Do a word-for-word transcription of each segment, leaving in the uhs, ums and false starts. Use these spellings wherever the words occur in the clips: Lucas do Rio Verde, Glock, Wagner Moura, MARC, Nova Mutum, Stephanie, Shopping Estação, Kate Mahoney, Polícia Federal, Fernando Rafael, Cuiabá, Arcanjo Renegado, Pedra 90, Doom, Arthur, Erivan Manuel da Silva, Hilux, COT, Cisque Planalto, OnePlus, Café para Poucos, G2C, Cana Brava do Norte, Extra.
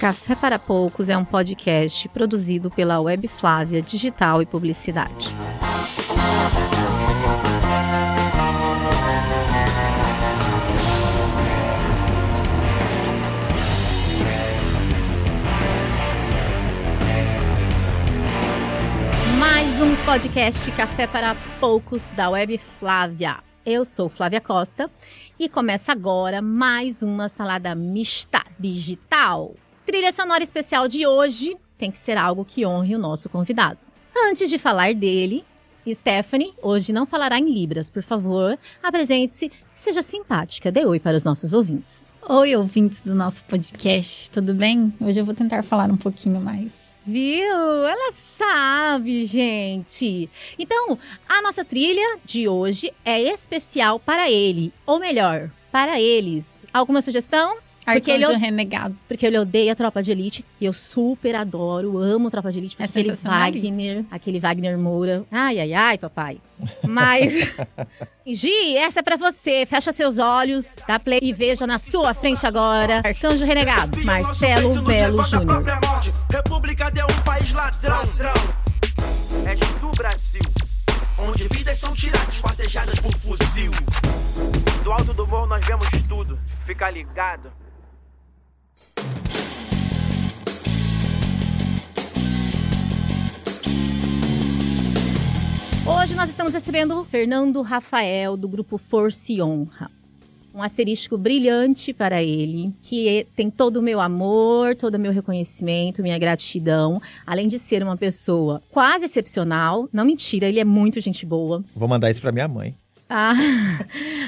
Café para Poucos é um podcast produzido pela Web Flávia Digital e Publicidade. Mais um podcast Café para Poucos da Web Flávia. Eu sou Flávia Costa e começa agora mais uma Salada Mista Digital. Trilha sonora especial de hoje tem que ser algo que honre o nosso convidado. Antes de falar dele, Stephanie hoje não falará em libras, por favor, apresente-se, seja simpática, dê oi para os nossos ouvintes. Oi, ouvintes do nosso podcast, tudo bem? Hoje eu vou tentar falar um pouquinho mais. Viu? Ela sabe, gente! Então, a nossa trilha de hoje é especial para ele. Ou melhor, para eles. Alguma sugestão? Arcanjo ele... Renegado. Porque ele odeia Tropa de Elite. E eu super adoro, amo Tropa de Elite. Porque é aquele Wagner, aquele Wagner Moura. Ai, ai, ai, papai. Mas... Gi, essa é pra você. Fecha seus olhos, dá play e veja na sua frente agora. Arcanjo Renegado, Marcelo Belo Júnior. República é um país ladrão. É do Brasil, onde vidas são tiradas, cortejadas por fuzil. Do alto do morro nós vemos tudo. Fica ligado. Hoje nós estamos recebendo Fernando Rafael, do grupo Força e Honra. Um asterisco brilhante para ele, que tem todo o meu amor, todo o meu reconhecimento, minha gratidão. Além de ser uma pessoa quase excepcional, não mentira, ele é muito gente boa. Vou mandar isso para minha mãe. Ah,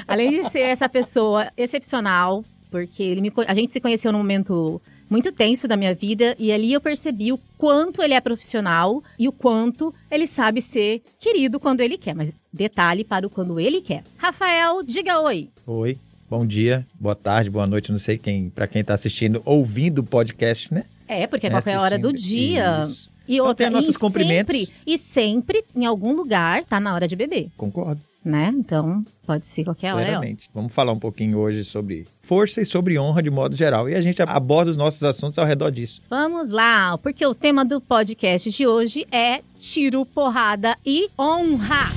além de ser essa pessoa excepcional, porque ele me, a gente se conheceu num momento muito tenso da minha vida, e ali eu percebi o quanto ele é profissional e o quanto ele sabe ser querido quando ele quer. Mas detalhe para o quando ele quer. Rafael, diga oi. Oi, bom dia, boa tarde, boa noite, não sei quem, para quem tá assistindo, ouvindo o podcast, né? É, porque é qualquer hora do dia. Isso. E outra, então, nossos e cumprimentos. Sempre, e sempre, em algum lugar, tá na hora de beber. Concordo. Né? Então, pode ser qualquer hora. Claramente. Vamos falar um pouquinho hoje sobre força e sobre honra de modo geral. E a gente aborda os nossos assuntos ao redor disso. Vamos lá, porque o tema do podcast de hoje é tiro, porrada e honra.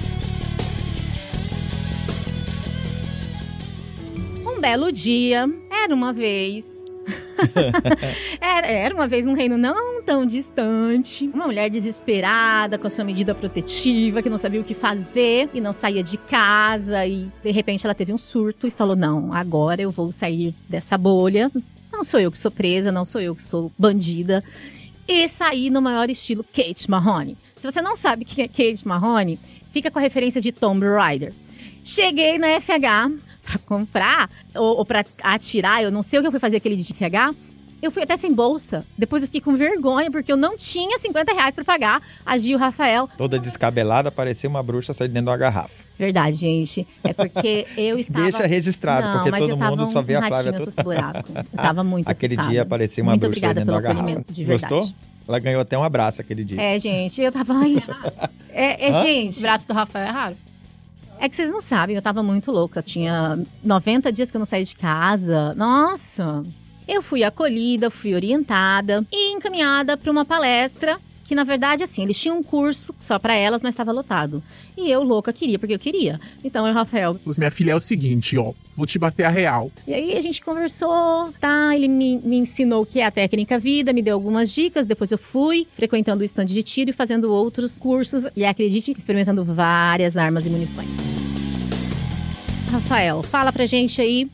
Um belo dia, era uma vez... era, era uma vez num reino não tão distante, uma mulher desesperada com a sua medida protetiva, que não sabia o que fazer e não saía de casa, e de repente ela teve um surto e falou: não, agora eu vou sair dessa bolha, não sou eu que sou presa, não sou eu que sou bandida, e sair no maior estilo Kate Mahoney. Se você não sabe quem é Kate Mahoney, fica com a referência de Tomb Raider. Cheguei na F H pra comprar, ou, ou pra atirar, eu não sei o que eu fui fazer aquele de F H. Eu fui até sem bolsa. Depois eu fiquei com vergonha, porque eu não tinha cinquenta reais pra pagar. A Gi e o Rafael... Toda descabelada, parecia uma bruxa saindo dentro de uma garrafa. Verdade, gente. É porque eu estava... Deixa registrado, não, porque todo mundo um só vê a Flávia... Não, mas eu buraco. Eu tava muito assustada. Aquele dia parecia uma muito bruxa saindo dentro de uma garrafa. De gostou? Ela ganhou até um abraço aquele dia. É, gente, eu tava... é, é gente... O braço do Rafael é raro. É que vocês não sabem, eu tava muito louca. Eu tinha noventa dias que eu não saí de casa. Nossa! Eu fui acolhida, fui orientada e encaminhada para uma palestra que, na verdade, assim, eles tinham um curso só para elas, mas estava lotado. E eu, louca, queria, porque eu queria. Então, eu, Rafael... Minha filha, é o seguinte, ó, vou te bater a real. E aí, a gente conversou, tá? Ele me, me ensinou o que é a técnica vida, me deu algumas dicas. Depois eu fui frequentando o stand de tiro e fazendo outros cursos. E, acredite, experimentando várias armas e munições. Rafael, fala pra gente aí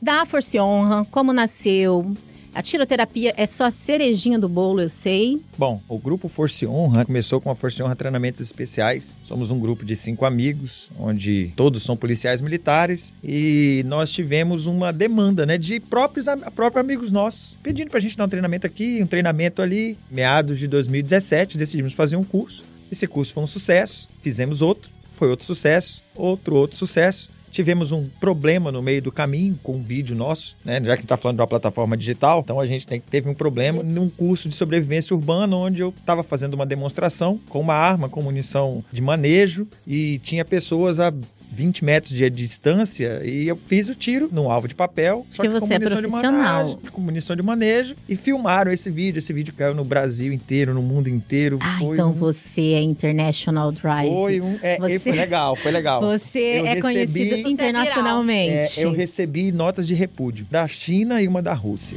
da Força e Honra, como nasceu... A tiroterapia é só a cerejinha do bolo, eu sei. Bom, o grupo Força e Honra começou com a Força e Honra Treinamentos Especiais. Somos um grupo de cinco amigos, onde todos são policiais militares. E nós tivemos uma demanda, né, de próprios, próprios amigos nossos, pedindo pra gente dar um treinamento aqui, um treinamento ali. Meados de dois mil e dezessete, decidimos fazer um curso. Esse curso foi um sucesso, fizemos outro, foi outro sucesso, outro, outro sucesso. Tivemos um problema no meio do caminho com um vídeo nosso, né? Já que a gente está falando de uma plataforma digital, então a gente tem, teve um problema num curso de sobrevivência urbana, onde eu estava fazendo uma demonstração com uma arma, com munição de manejo, e tinha pessoas a vinte metros de distância e eu fiz o tiro num alvo de papel, só que, que você com munição é profissional. de manejo, com munição de manejo, e filmaram esse vídeo. Esse vídeo caiu no Brasil inteiro, no mundo inteiro. Ah, foi então um... você é International Drive. Foi um... É, você... Foi legal, foi legal. Você eu é recebi... conhecido internacionalmente. É, eu recebi notas de repúdio da China e uma da Rússia.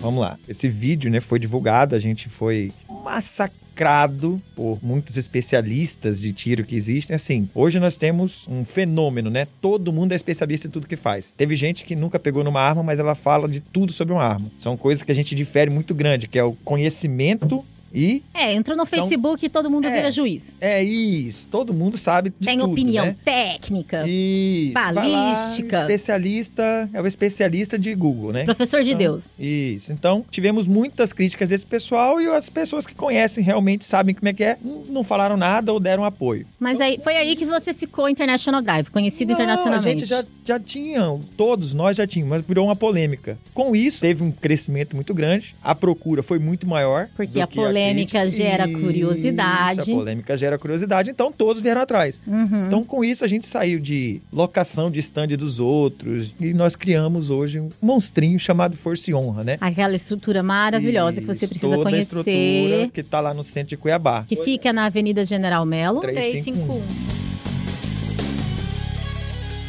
Vamos lá. Esse vídeo, né, foi divulgado, a gente foi massacrado por muitos especialistas de tiro que existem. Assim, hoje nós temos um fenômeno, né? Todo mundo é especialista em tudo que faz. Teve gente que nunca pegou numa arma, mas ela fala de tudo sobre uma arma. São coisas que a gente difere muito grande, que é o conhecimento e... É, entrou no são... Facebook e todo mundo é, vira juiz. É isso, todo mundo sabe de Tem tudo, opinião né? técnica, isso, balística. Lá, especialista, é o especialista de Google, né? Professor de então, Deus. Isso, então tivemos muitas críticas desse pessoal e as pessoas que conhecem realmente sabem como é que é, não falaram nada ou deram apoio. Mas então, aí, foi aí que você ficou International Drive, conhecido não, internacionalmente. a gente já, já tinha, todos nós já tínhamos, mas virou uma polêmica. Com isso, teve um crescimento muito grande, a procura foi muito maior. Porque a polêmica... A polêmica gera isso, curiosidade. A polêmica gera curiosidade, então todos vieram atrás. Uhum. Então, com isso, a gente saiu de locação de stand dos outros e nós criamos hoje um monstrinho chamado Força e Honra, né? Aquela estrutura maravilhosa isso, que você precisa toda conhecer. Toda a estrutura que está lá no centro de Cuiabá. Que fica na Avenida General Melo. trezentos e cinquenta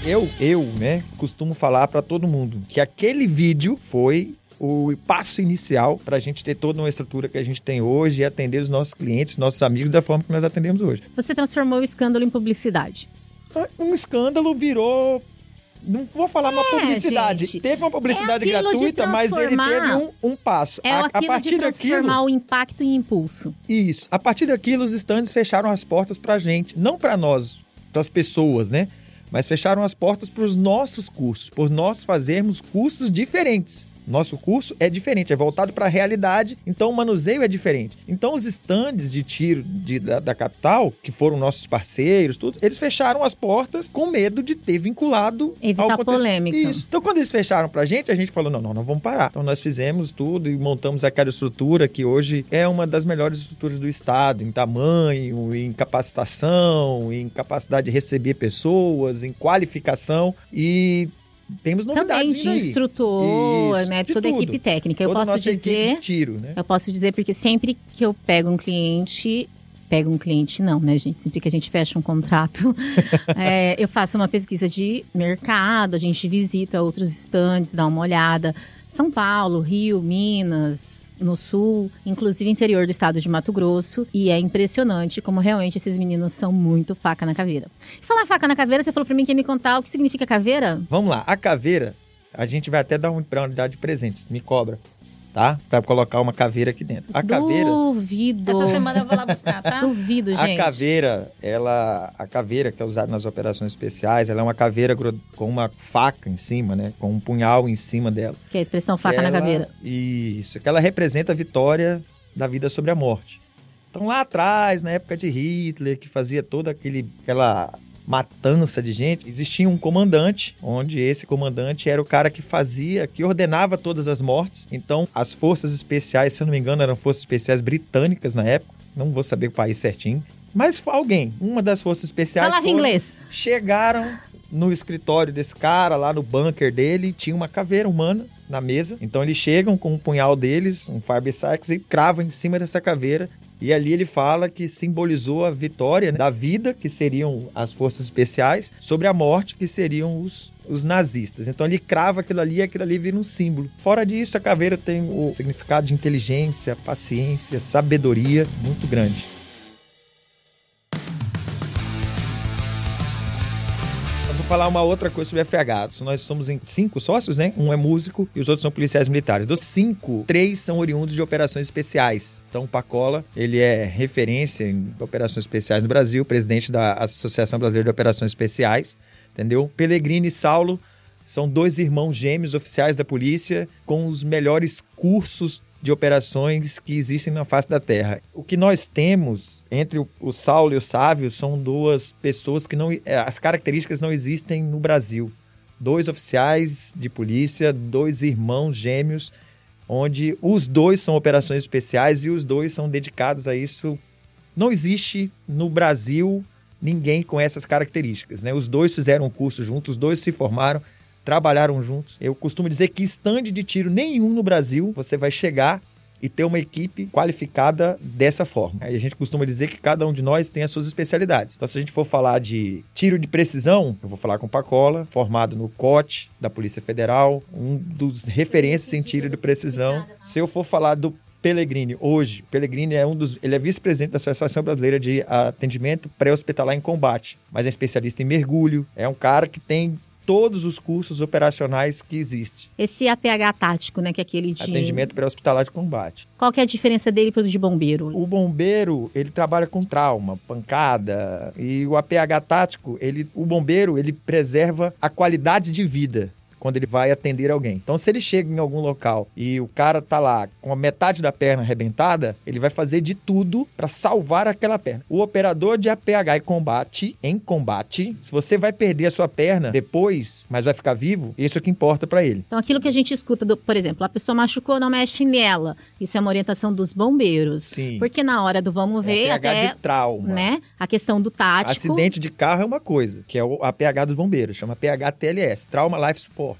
e um. Eu, eu, né, costumo falar para todo mundo que aquele vídeo foi... o passo inicial para a gente ter toda uma estrutura que a gente tem hoje e atender os nossos clientes, nossos amigos da forma que nós atendemos hoje. Você transformou o escândalo em publicidade? Um escândalo virou... Não vou falar é, uma publicidade. Gente, teve uma publicidade é gratuita, mas ele teve um, um passo. É a, a partir de transformar daquilo, o impacto em impulso. Isso. A partir daquilo, os stands fecharam as portas para a gente. Não para nós, para as pessoas, né? Mas fecharam as portas para os nossos cursos, por nós fazermos cursos diferentes. Nosso curso é diferente, é voltado para a realidade, então o manuseio é diferente. Então os estandes de tiro de, da, da capital, que foram nossos parceiros, tudo, eles fecharam as portas com medo de ter vinculado Evitar ao contexto. Polêmica. Isso. Então quando eles fecharam para a gente, a gente falou, não, não, não vamos parar. Então nós fizemos tudo e montamos aquela estrutura que hoje é uma das melhores estruturas do estado, em tamanho, em capacitação, em capacidade de receber pessoas, em qualificação e... Temos novidades também de aí. Instrutor, isso, né? De toda a equipe técnica. Eu Toda posso dizer. De tiro, né? Eu posso dizer porque sempre que eu pego um cliente. Pego um cliente, não, né, gente? Sempre que a gente fecha um contrato, é, eu faço uma pesquisa de mercado, a gente visita outros estandes, dá uma olhada. São Paulo, Rio, Minas. No sul, inclusive interior do estado de Mato Grosso. E é impressionante como realmente esses meninos são muito faca na caveira. E falar faca na caveira, você falou pra mim que ia me contar o que significa caveira? Vamos lá, a caveira, a gente vai até dar um, pra unidade de presente, me cobra, tá? Pra colocar uma caveira aqui dentro. A caveira... Duvido! Essa semana eu vou lá buscar, tá? Duvido, gente. A caveira, ela... A caveira que é usada nas operações especiais, ela é uma caveira com uma faca em cima, né? Com um punhal em cima dela. Que é a expressão faca ela... na caveira. Isso. Que ela representa a vitória da vida sobre a morte. Então, lá atrás, na época de Hitler, que fazia toda aquele... aquela... matança de gente, existia um comandante, onde esse comandante era o cara que fazia, que ordenava todas as mortes. Então, as forças especiais, se eu não me engano, eram forças especiais britânicas na época, não vou saber o país certinho, mas alguém, uma das forças especiais... Falava foram, inglês. Chegaram no escritório desse cara, lá no bunker dele, tinha uma caveira humana na mesa, então eles chegam com um punhal deles, um Faber-Sykes, e cravam em cima dessa caveira. E ali ele fala que simbolizou a vitória, né, da vida, que seriam as forças especiais, sobre a morte, que seriam os, os nazistas. Então ele crava aquilo ali e aquilo ali vira um símbolo. Fora disso, a caveira tem o significado de inteligência, paciência, sabedoria muito grande. Falar uma outra coisa sobre F H. Nós somos em cinco sócios, né? Um é músico e os outros são policiais militares. Dos cinco, três são oriundos de operações especiais. Então, o Pacola, ele é referência em operações especiais no Brasil, presidente da Associação Brasileira de Operações Especiais, entendeu? Pelegrini e Saulo são dois irmãos gêmeos oficiais da polícia com os melhores cursos de operações que existem na face da Terra. O que nós temos entre o, o Saulo e o Sávio são duas pessoas que não... As características não existem no Brasil. Dois oficiais de polícia, dois irmãos gêmeos, onde os dois são operações especiais e os dois são dedicados a isso. Não existe no Brasil ninguém com essas características, né? Os dois fizeram o curso juntos, os dois se formaram, trabalharam juntos. Eu costumo dizer que estande de tiro nenhum no Brasil você vai chegar e ter uma equipe qualificada dessa forma. Aí a gente costuma dizer que cada um de nós tem as suas especialidades. Então, se a gente for falar de tiro de precisão, eu vou falar com o Pacola, formado no C O T da Polícia Federal, um dos referências em tiro de precisão. Se eu for falar do Pelegrini hoje, Pelegrini é um dos, ele é vice-presidente da Associação Brasileira de Atendimento Pré-Hospitalar em Combate, mas é especialista em mergulho, é um cara que tem todos os cursos operacionais que existem. Esse A P H tático, né, que é aquele de... Atendimento pré-hospitalar de combate. Qual que é a diferença dele para o de bombeiro? O bombeiro, ele trabalha com trauma, pancada, e o A P H tático, ele, o bombeiro, ele preserva a qualidade de vida quando ele vai atender alguém. Então, se ele chega em algum local e o cara tá lá com a metade da perna arrebentada, ele vai fazer de tudo para salvar aquela perna. O operador de A P H e combate, em combate, se você vai perder a sua perna depois, mas vai ficar vivo, isso é o que importa para ele. Então, aquilo que a gente escuta, do, por exemplo, a pessoa machucou, não mexe nela. Isso é uma orientação dos bombeiros. Sim. Porque na hora do vamos ver, é A P H até, de trauma, né? A questão do tático. Acidente de carro é uma coisa, que é o A P H dos bombeiros, chama P H T L S, Trauma Life Support.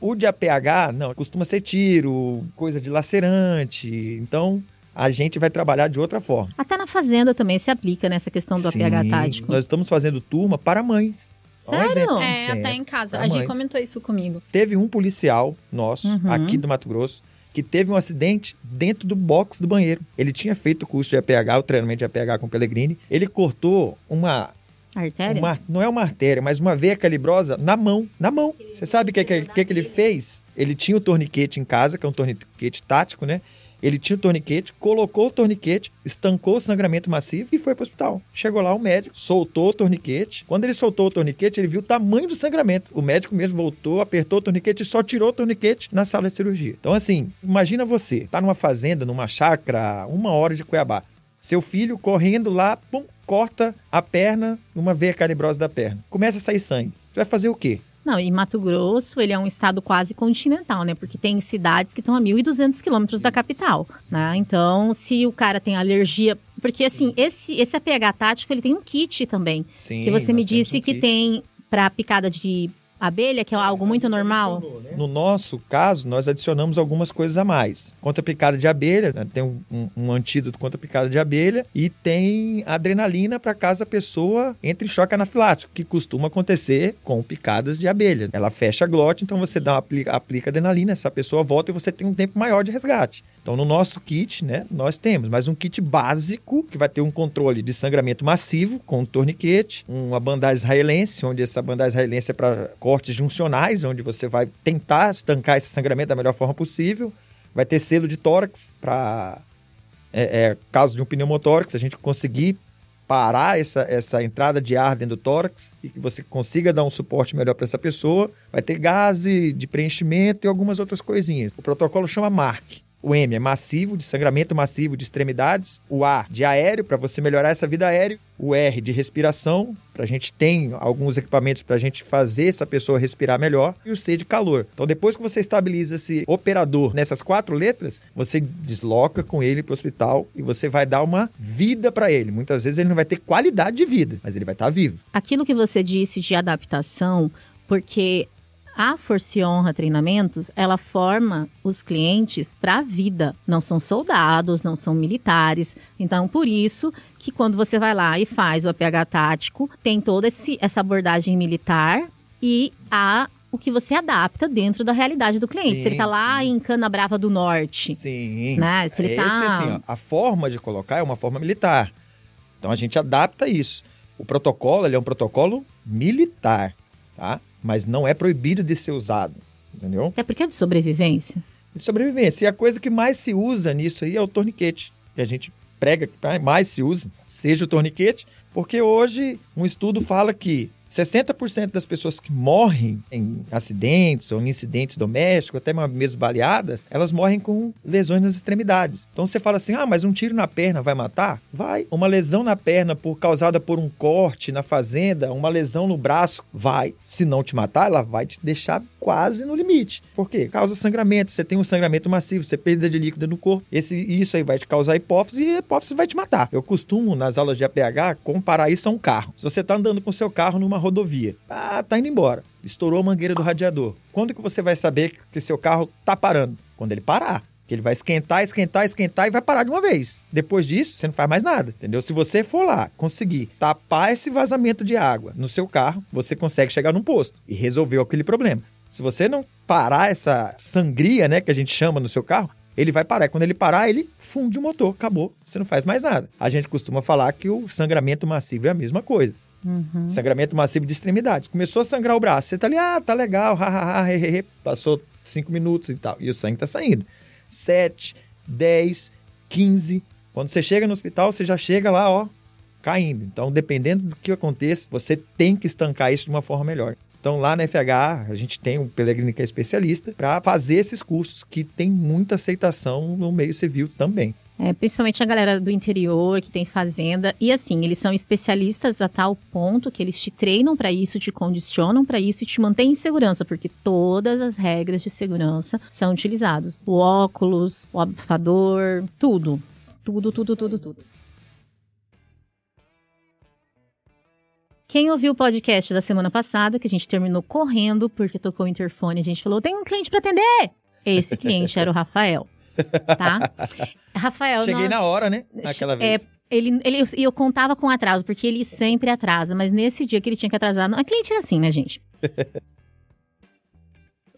O de A P H, não, costuma ser tiro, coisa de lacerante, então a gente vai trabalhar de outra forma. Até na fazenda também se aplica nessa questão do Sim, A P H tático. Nós estamos fazendo turma para mães. Sério? Um é, até em casa, a Gi comentou isso comigo. Teve um policial nosso, uhum. aqui do Mato Grosso, que teve um acidente dentro do box do banheiro. Ele tinha feito o curso de A P H, o treinamento de A P H com o Pelegrini, ele cortou uma... Artéria? Uma, não é uma artéria, mas uma veia calibrosa na mão, na mão. Você sabe o que, que, que, que ele fez? Ele tinha o torniquete em casa, que é um torniquete tático, né? Ele tinha o torniquete, colocou o torniquete, estancou o sangramento massivo e foi pro hospital. Chegou lá o médico, soltou o torniquete. Quando ele soltou o torniquete, ele viu o tamanho do sangramento. O médico mesmo voltou, apertou o torniquete e só tirou o torniquete na sala de cirurgia. Então, assim, imagina você, tá numa fazenda, numa chácara, uma hora de Cuiabá. Seu filho correndo lá, pum, corta a perna, uma veia calibrosa da perna. Começa a sair sangue. Você vai fazer o quê? Não, e Mato Grosso, ele é um estado quase continental, né? Porque tem cidades que estão a mil e duzentos quilômetros da capital, né? Então, se o cara tem alergia... Porque, assim, esse, esse A P H tático, ele tem um kit também. Sim, que você me disse um que kit. Tem para picada de... abelha, que é algo muito normal? No nosso caso, nós adicionamos algumas coisas a mais. Contra a picada de abelha, né? Tem um, um, um antídoto contra a picada de abelha e tem adrenalina para caso a pessoa entre em choque anafilático, que costuma acontecer com picadas de abelha. Ela fecha a glote, então você dá uma, aplica, aplica adrenalina, essa pessoa volta e você tem um tempo maior de resgate. Então, no nosso kit, né, nós temos, mas um kit básico, que vai ter um controle de sangramento massivo, com um torniquete, uma bandagem israelense, onde essa bandagem israelense é para cortes juncionais, onde você vai tentar estancar esse sangramento da melhor forma possível. Vai ter selo de tórax para é, é, caso de um pneumotórax, a gente conseguir parar essa, essa entrada de ar dentro do tórax e que você consiga dar um suporte melhor para essa pessoa. Vai ter gaze de preenchimento e algumas outras coisinhas. O protocolo chama MARC. O M é massivo, de sangramento massivo de extremidades. O A de aéreo, para você melhorar essa vida aérea. O R de respiração, para a gente tem alguns equipamentos para a gente fazer essa pessoa respirar melhor. E o C de calor. Então, depois que você estabiliza esse operador nessas quatro letras, você desloca com ele para o hospital e você vai dar uma vida para ele. Muitas vezes ele não vai ter qualidade de vida, mas ele vai estar vivo. Aquilo que você disse de adaptação, porque... A Força e Honra Treinamentos, ela forma os clientes para a vida. Não são soldados, não são militares. Então, por isso que quando você vai lá e faz o A P H tático, tem toda esse, essa abordagem militar e a... o que você adapta dentro da realidade do cliente. Sim, se ele tá lá sim. em Cana Brava do Norte. Sim. Né? Se ele Esse, tá... assim, ó, a forma de colocar é uma forma militar. Então, a gente adapta isso. O protocolo, ele é um protocolo militar, tá? Mas não é proibido de ser usado, entendeu? É porque é de sobrevivência. De sobrevivência. E a coisa que mais se usa nisso aí é o torniquete. Que a gente prega que mais se usa, seja o torniquete. Porque hoje um estudo fala que sessenta por cento das pessoas que morrem em acidentes ou em incidentes domésticos, até mesmo baleadas, elas morrem com lesões nas extremidades. Então você fala assim, ah, mas um tiro na perna vai matar? Vai. Uma lesão na perna por, causada por um corte na fazenda, uma lesão no braço, vai. Se não te matar, ela vai te deixar quase no limite. Por quê? Causa sangramento, você tem um sangramento massivo, você perda de líquido no corpo. Esse, isso aí vai te causar hipófise e a hipófise vai te matar. Eu costumo, nas aulas de A P H, comparar isso a um carro. Se você está andando com o seu carro numa rodovia, ah, tá indo embora, estourou a mangueira do radiador. Quando que você vai saber que seu carro tá parando? Quando ele parar. Que ele vai esquentar, esquentar, esquentar e vai parar de uma vez. Depois disso, você não faz mais nada, entendeu? Se você for lá, conseguir tapar esse vazamento de água no seu carro, você consegue chegar num posto e resolver aquele problema. Se você não parar essa sangria, né, que a gente chama no seu carro, ele vai parar. Quando ele parar, ele funde o motor, acabou, você não faz mais nada. A gente costuma falar que o sangramento massivo é a mesma coisa. Uhum. Sangramento massivo de extremidades. Começou a sangrar o braço, você tá ali, ah, tá legal, hahaha, hehehe, passou cinco minutos e tal, e o sangue tá saindo. sete, dez, quinze. Quando você chega no hospital, você já chega lá, ó, caindo. Então, dependendo do que aconteça, você tem que estancar isso de uma forma melhor. Então, lá na F H, a gente tem um Pelegrini que é especialista para fazer esses cursos, que tem muita aceitação no meio civil também. É, principalmente a galera do interior, que tem fazenda. E assim, eles são especialistas a tal ponto que eles te treinam para isso, te condicionam para isso e te mantêm em segurança, porque todas as regras de segurança são utilizadas. O óculos, o abafador, tudo. Tudo, tudo, tudo, tudo. Quem ouviu o podcast da semana passada, que a gente terminou correndo porque tocou o interfone, a gente falou, tem um cliente para atender! Esse cliente era o Rafael. Tá? Rafael, cheguei nós... na hora, né? Aquela vez. É... Ele, ele, eu contava com atraso, porque ele sempre atrasa. Mas nesse dia que ele tinha que atrasar... Não, a cliente era assim, né, gente?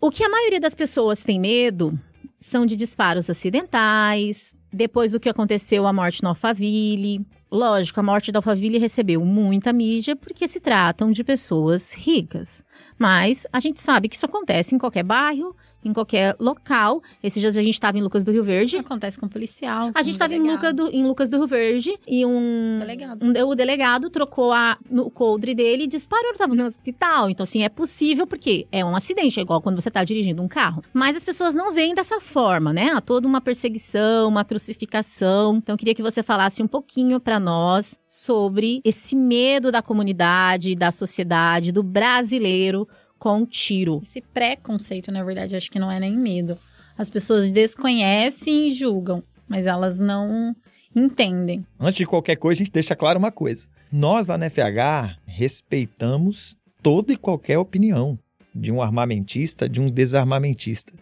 O que a maioria das pessoas tem medo são de disparos acidentais... Depois do que aconteceu, a morte na Alphaville. Lógico, a morte da Alphaville recebeu muita mídia porque se tratam de pessoas ricas. Mas a gente sabe que isso acontece em qualquer bairro, em qualquer local. Esses dias a gente estava em Lucas do Rio Verde. Acontece com policial. Com a gente estava em, Luca em Lucas do Rio Verde e um... Delegado. um o delegado trocou a, no, o coldre dele e disparou, estava no hospital. Então, assim, é possível porque é um acidente. É igual quando você está dirigindo um carro. Mas as pessoas não veem dessa forma, né? Há toda uma perseguição, uma crucificação. Crucificação. Então, eu queria que você falasse um pouquinho para nós sobre esse medo da comunidade, da sociedade, do brasileiro com tiro. Esse preconceito, na verdade, acho que não é nem medo. As pessoas desconhecem e julgam, mas elas não entendem. Antes de qualquer coisa, a gente deixa claro uma coisa. Nós, lá na F H, respeitamos toda e qualquer opinião de um armamentista, de um desarmamentista.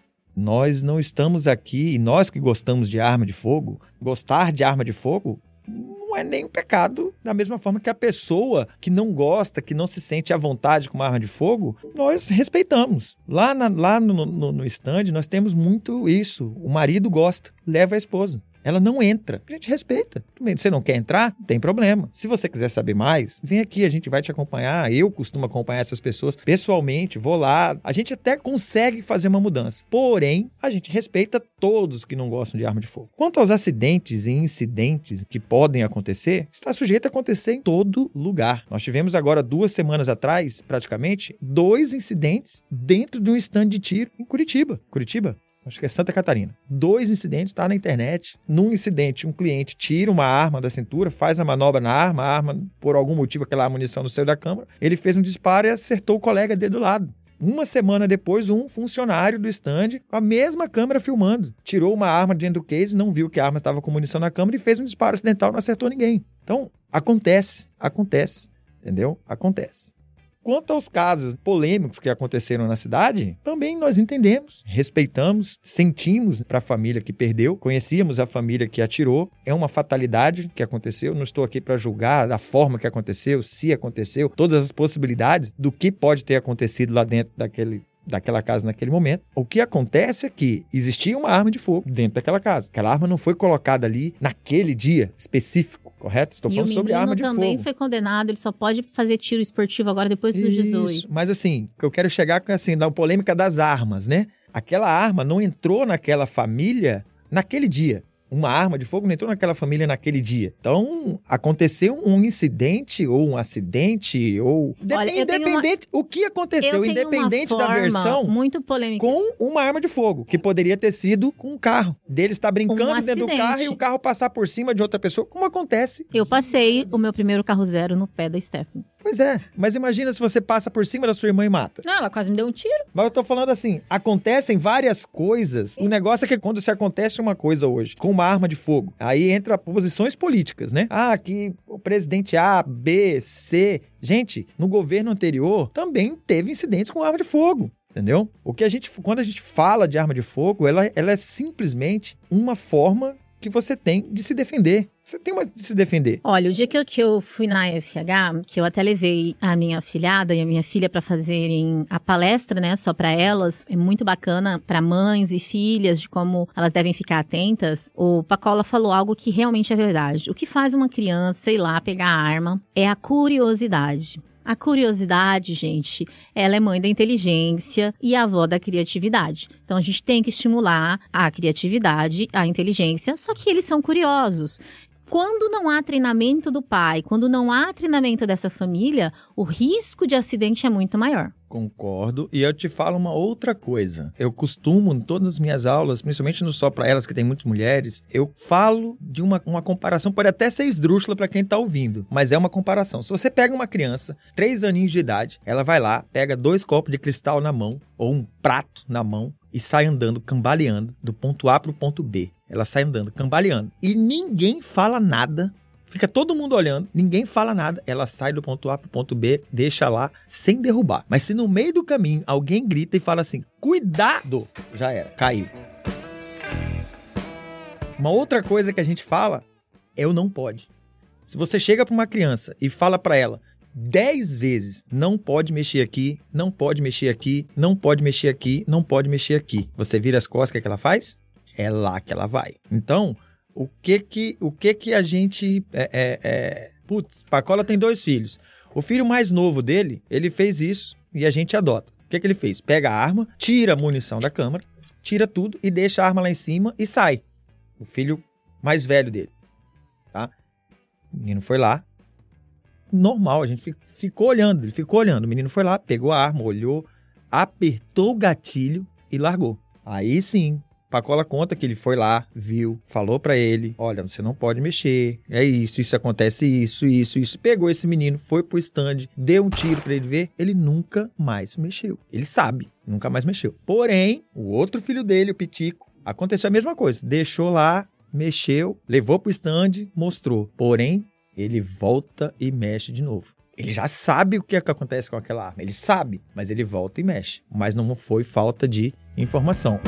Nós não estamos aqui, e nós que gostamos de arma de fogo, gostar de arma de fogo não é nem um pecado, da mesma forma que a pessoa que não gosta, que não se sente à vontade com uma arma de fogo, nós respeitamos. Lá, na, lá no, no, no stand nós temos muito isso, o marido gosta, leva a esposa. Ela não entra. A gente respeita. Você não quer entrar? Não tem problema. Se você quiser saber mais, vem aqui, a gente vai te acompanhar. Eu costumo acompanhar essas pessoas pessoalmente, vou lá. A gente até consegue fazer uma mudança. Porém, a gente respeita todos que não gostam de arma de fogo. Quanto aos acidentes e incidentes que podem acontecer, está sujeito a acontecer em todo lugar. Nós tivemos agora, duas semanas atrás, praticamente, dois incidentes dentro de um stand de tiro em Curitiba. Curitiba? Acho que é Santa Catarina. Dois incidentes, tá na internet. Num incidente, um cliente tira uma arma da cintura, faz a manobra na arma, a arma, por algum motivo, aquela munição não saiu da câmara, ele fez um disparo e acertou o colega dele do lado. Uma semana depois, um funcionário do stand, com a mesma câmera filmando, tirou uma arma dentro do case, não viu que a arma estava com munição na câmara e fez um disparo acidental, não acertou ninguém. Então, acontece, acontece, entendeu? Acontece. Quanto aos casos polêmicos que aconteceram na cidade, também nós entendemos, respeitamos, sentimos para a família que perdeu, conhecíamos a família que atirou, é uma fatalidade que aconteceu, não estou aqui para julgar a forma que aconteceu, se aconteceu, todas as possibilidades do que pode ter acontecido lá dentro daquele... daquela casa naquele momento. O que acontece é que existia uma arma de fogo dentro daquela casa. Aquela arma não foi colocada ali naquele dia específico, correto? Estou falando sobre arma de fogo. E o menino também foi condenado, ele só pode fazer tiro esportivo agora depois dos dezoito. Mas assim, eu quero chegar com assim, na polêmica das armas, né? Aquela arma não entrou naquela família naquele dia. uma arma de fogo não entrou naquela família naquele dia. Então, aconteceu um incidente ou um acidente ou... Olha, independente, uma... o que aconteceu, independente da versão, muito polêmica, com uma arma de fogo, que poderia ter sido com um carro. Dele estar brincando um dentro do carro e o carro passar por cima de outra pessoa, como acontece. Eu passei o meu primeiro carro zero no pé da Stephanie. Pois é, mas imagina se você passa por cima da sua irmã e mata. Não, ela quase me deu um tiro. Mas eu tô falando assim, acontecem várias coisas. O negócio é que quando se acontece uma coisa hoje, com uma arma de fogo, aí entra posições políticas, né? Ah, que o presidente A, B, C... Gente, no governo anterior também teve incidentes com arma de fogo. Entendeu? O que a gente, quando a gente fala de arma de fogo, ela, ela é simplesmente uma forma que você tem de se defender. Você tem uma de se defender. Olha, o dia que eu, que eu fui na F H, que eu até levei a minha afilhada e a minha filha para fazerem a palestra, né, só para elas, é muito bacana para mães e filhas, de como elas devem ficar atentas, o Pacola falou algo que realmente é verdade. O que faz uma criança, sei lá, pegar a arma é a curiosidade. A curiosidade, gente, ela é mãe da inteligência e avó da criatividade. Então, a gente tem que estimular a criatividade, a inteligência, só que eles são curiosos. Quando não há treinamento do pai, quando não há treinamento dessa família, o risco de acidente é muito maior. Concordo. E eu te falo uma outra coisa. Eu costumo, em todas as minhas aulas, principalmente no Só Pra Elas, que tem muitas mulheres, eu falo de uma, uma comparação, pode até ser esdrúxula pra quem tá ouvindo, mas é uma comparação. Se você pega uma criança, três aninhos de idade, ela vai lá, pega dois copos de cristal na mão, ou um prato na mão, e sai andando, cambaleando, do ponto A pro ponto B. Ela sai andando, cambaleando. E ninguém fala nada. Fica todo mundo olhando, ninguém fala nada. Ela sai do ponto A pro ponto B, deixa lá, sem derrubar. Mas se no meio do caminho alguém grita e fala assim, cuidado, já era, caiu. Uma outra coisa que a gente fala é o não pode. Se você chega para uma criança e fala para ela dez vezes, não pode mexer aqui, não pode mexer aqui, não pode mexer aqui, não pode mexer aqui. Você vira as costas, o que é que ela faz? É lá que ela vai. Então... O que que, o que, que a gente... É, é, é... Putz, Pacola tem dois filhos. O filho mais novo dele, ele fez isso e a gente adota. O que que ele fez? Pega a arma, tira a munição da câmara, tira tudo e deixa a arma lá em cima e sai. O filho mais velho dele, tá? O menino foi lá. Normal, a gente ficou olhando, ele ficou olhando. O menino foi lá, pegou a arma, olhou, apertou o gatilho e largou. Aí sim... Pacola conta que ele foi lá, viu, falou pra ele, olha, você não pode mexer, é isso, isso acontece, isso, isso, isso. Pegou esse menino, foi pro stand, deu um tiro pra ele ver, ele nunca mais mexeu. Ele sabe, nunca mais mexeu. Porém, o outro filho dele, o Pitico, aconteceu a mesma coisa. Deixou lá, mexeu, levou pro stand, mostrou. Porém, ele volta e mexe de novo. Ele já sabe o que, é que acontece com aquela arma, ele sabe, mas ele volta e mexe. Mas não foi falta de informação.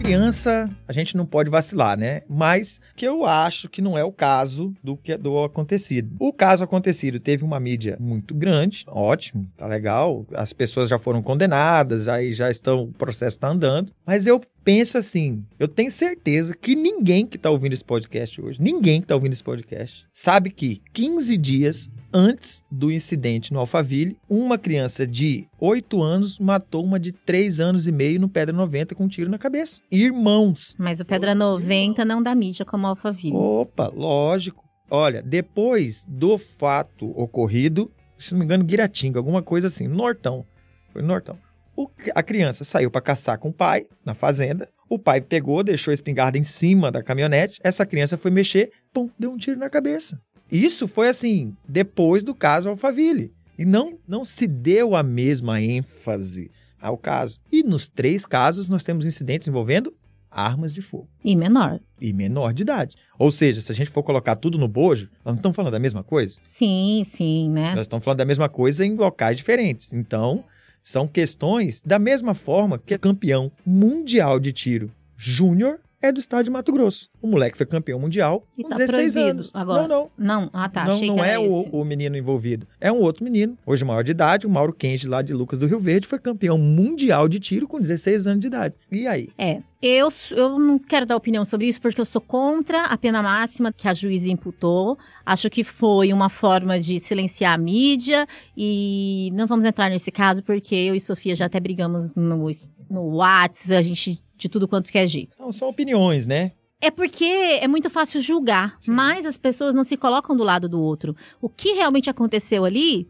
Criança, a gente não pode vacilar, né? Mas que eu acho que não é o caso do que do acontecido. O caso acontecido teve uma mídia muito grande, ótimo, tá legal. As pessoas já foram condenadas, aí já estão, o processo tá andando. Mas eu penso assim, eu tenho certeza que ninguém que tá ouvindo esse podcast hoje, ninguém que tá ouvindo esse podcast, sabe que quinze dias antes do incidente no Alphaville, uma criança de oito anos matou uma de três anos e meio no Pedra noventa com um tiro na cabeça. Irmãos. Mas o Pedra noventa não dá mídia como o Alphaville. Opa, lógico. Olha, depois do fato ocorrido, se não me engano, Guiratinga, alguma coisa assim, Nortão. Foi Nortão. O, a criança saiu para caçar com o pai na fazenda. O pai pegou, deixou a espingarda em cima da caminhonete. Essa criança foi mexer, pum, deu um tiro na cabeça. Isso foi assim, depois do caso Alphaville. E não, não se deu a mesma ênfase ao caso. E nos três casos nós temos incidentes envolvendo armas de fogo. E menor. E menor de idade. Ou seja, se a gente for colocar tudo no bojo, nós não estamos falando da mesma coisa? Sim, sim, né? Nós estamos falando da mesma coisa em locais diferentes. Então, são questões da mesma forma que o campeão mundial de tiro júnior é do estado de Mato Grosso. O moleque foi campeão mundial e com tá dezesseis anos. Agora. Não, não. Não, ah, tá. Não, não é o, o menino envolvido. É um outro menino, hoje maior de idade, o Mauro Kenji, lá de Lucas do Rio Verde, foi campeão mundial de tiro com dezesseis anos de idade. E aí? É, eu, eu não quero dar opinião sobre isso, porque eu sou contra a pena máxima que a juíza imputou. Acho que foi uma forma de silenciar a mídia e não vamos entrar nesse caso, porque eu e Sofia já até brigamos no, no WhatsApp, a gente... de tudo quanto que é jeito. Não, são opiniões, né? É porque é muito fácil julgar, sim, mas as pessoas não se colocam do lado do outro. O que realmente aconteceu ali...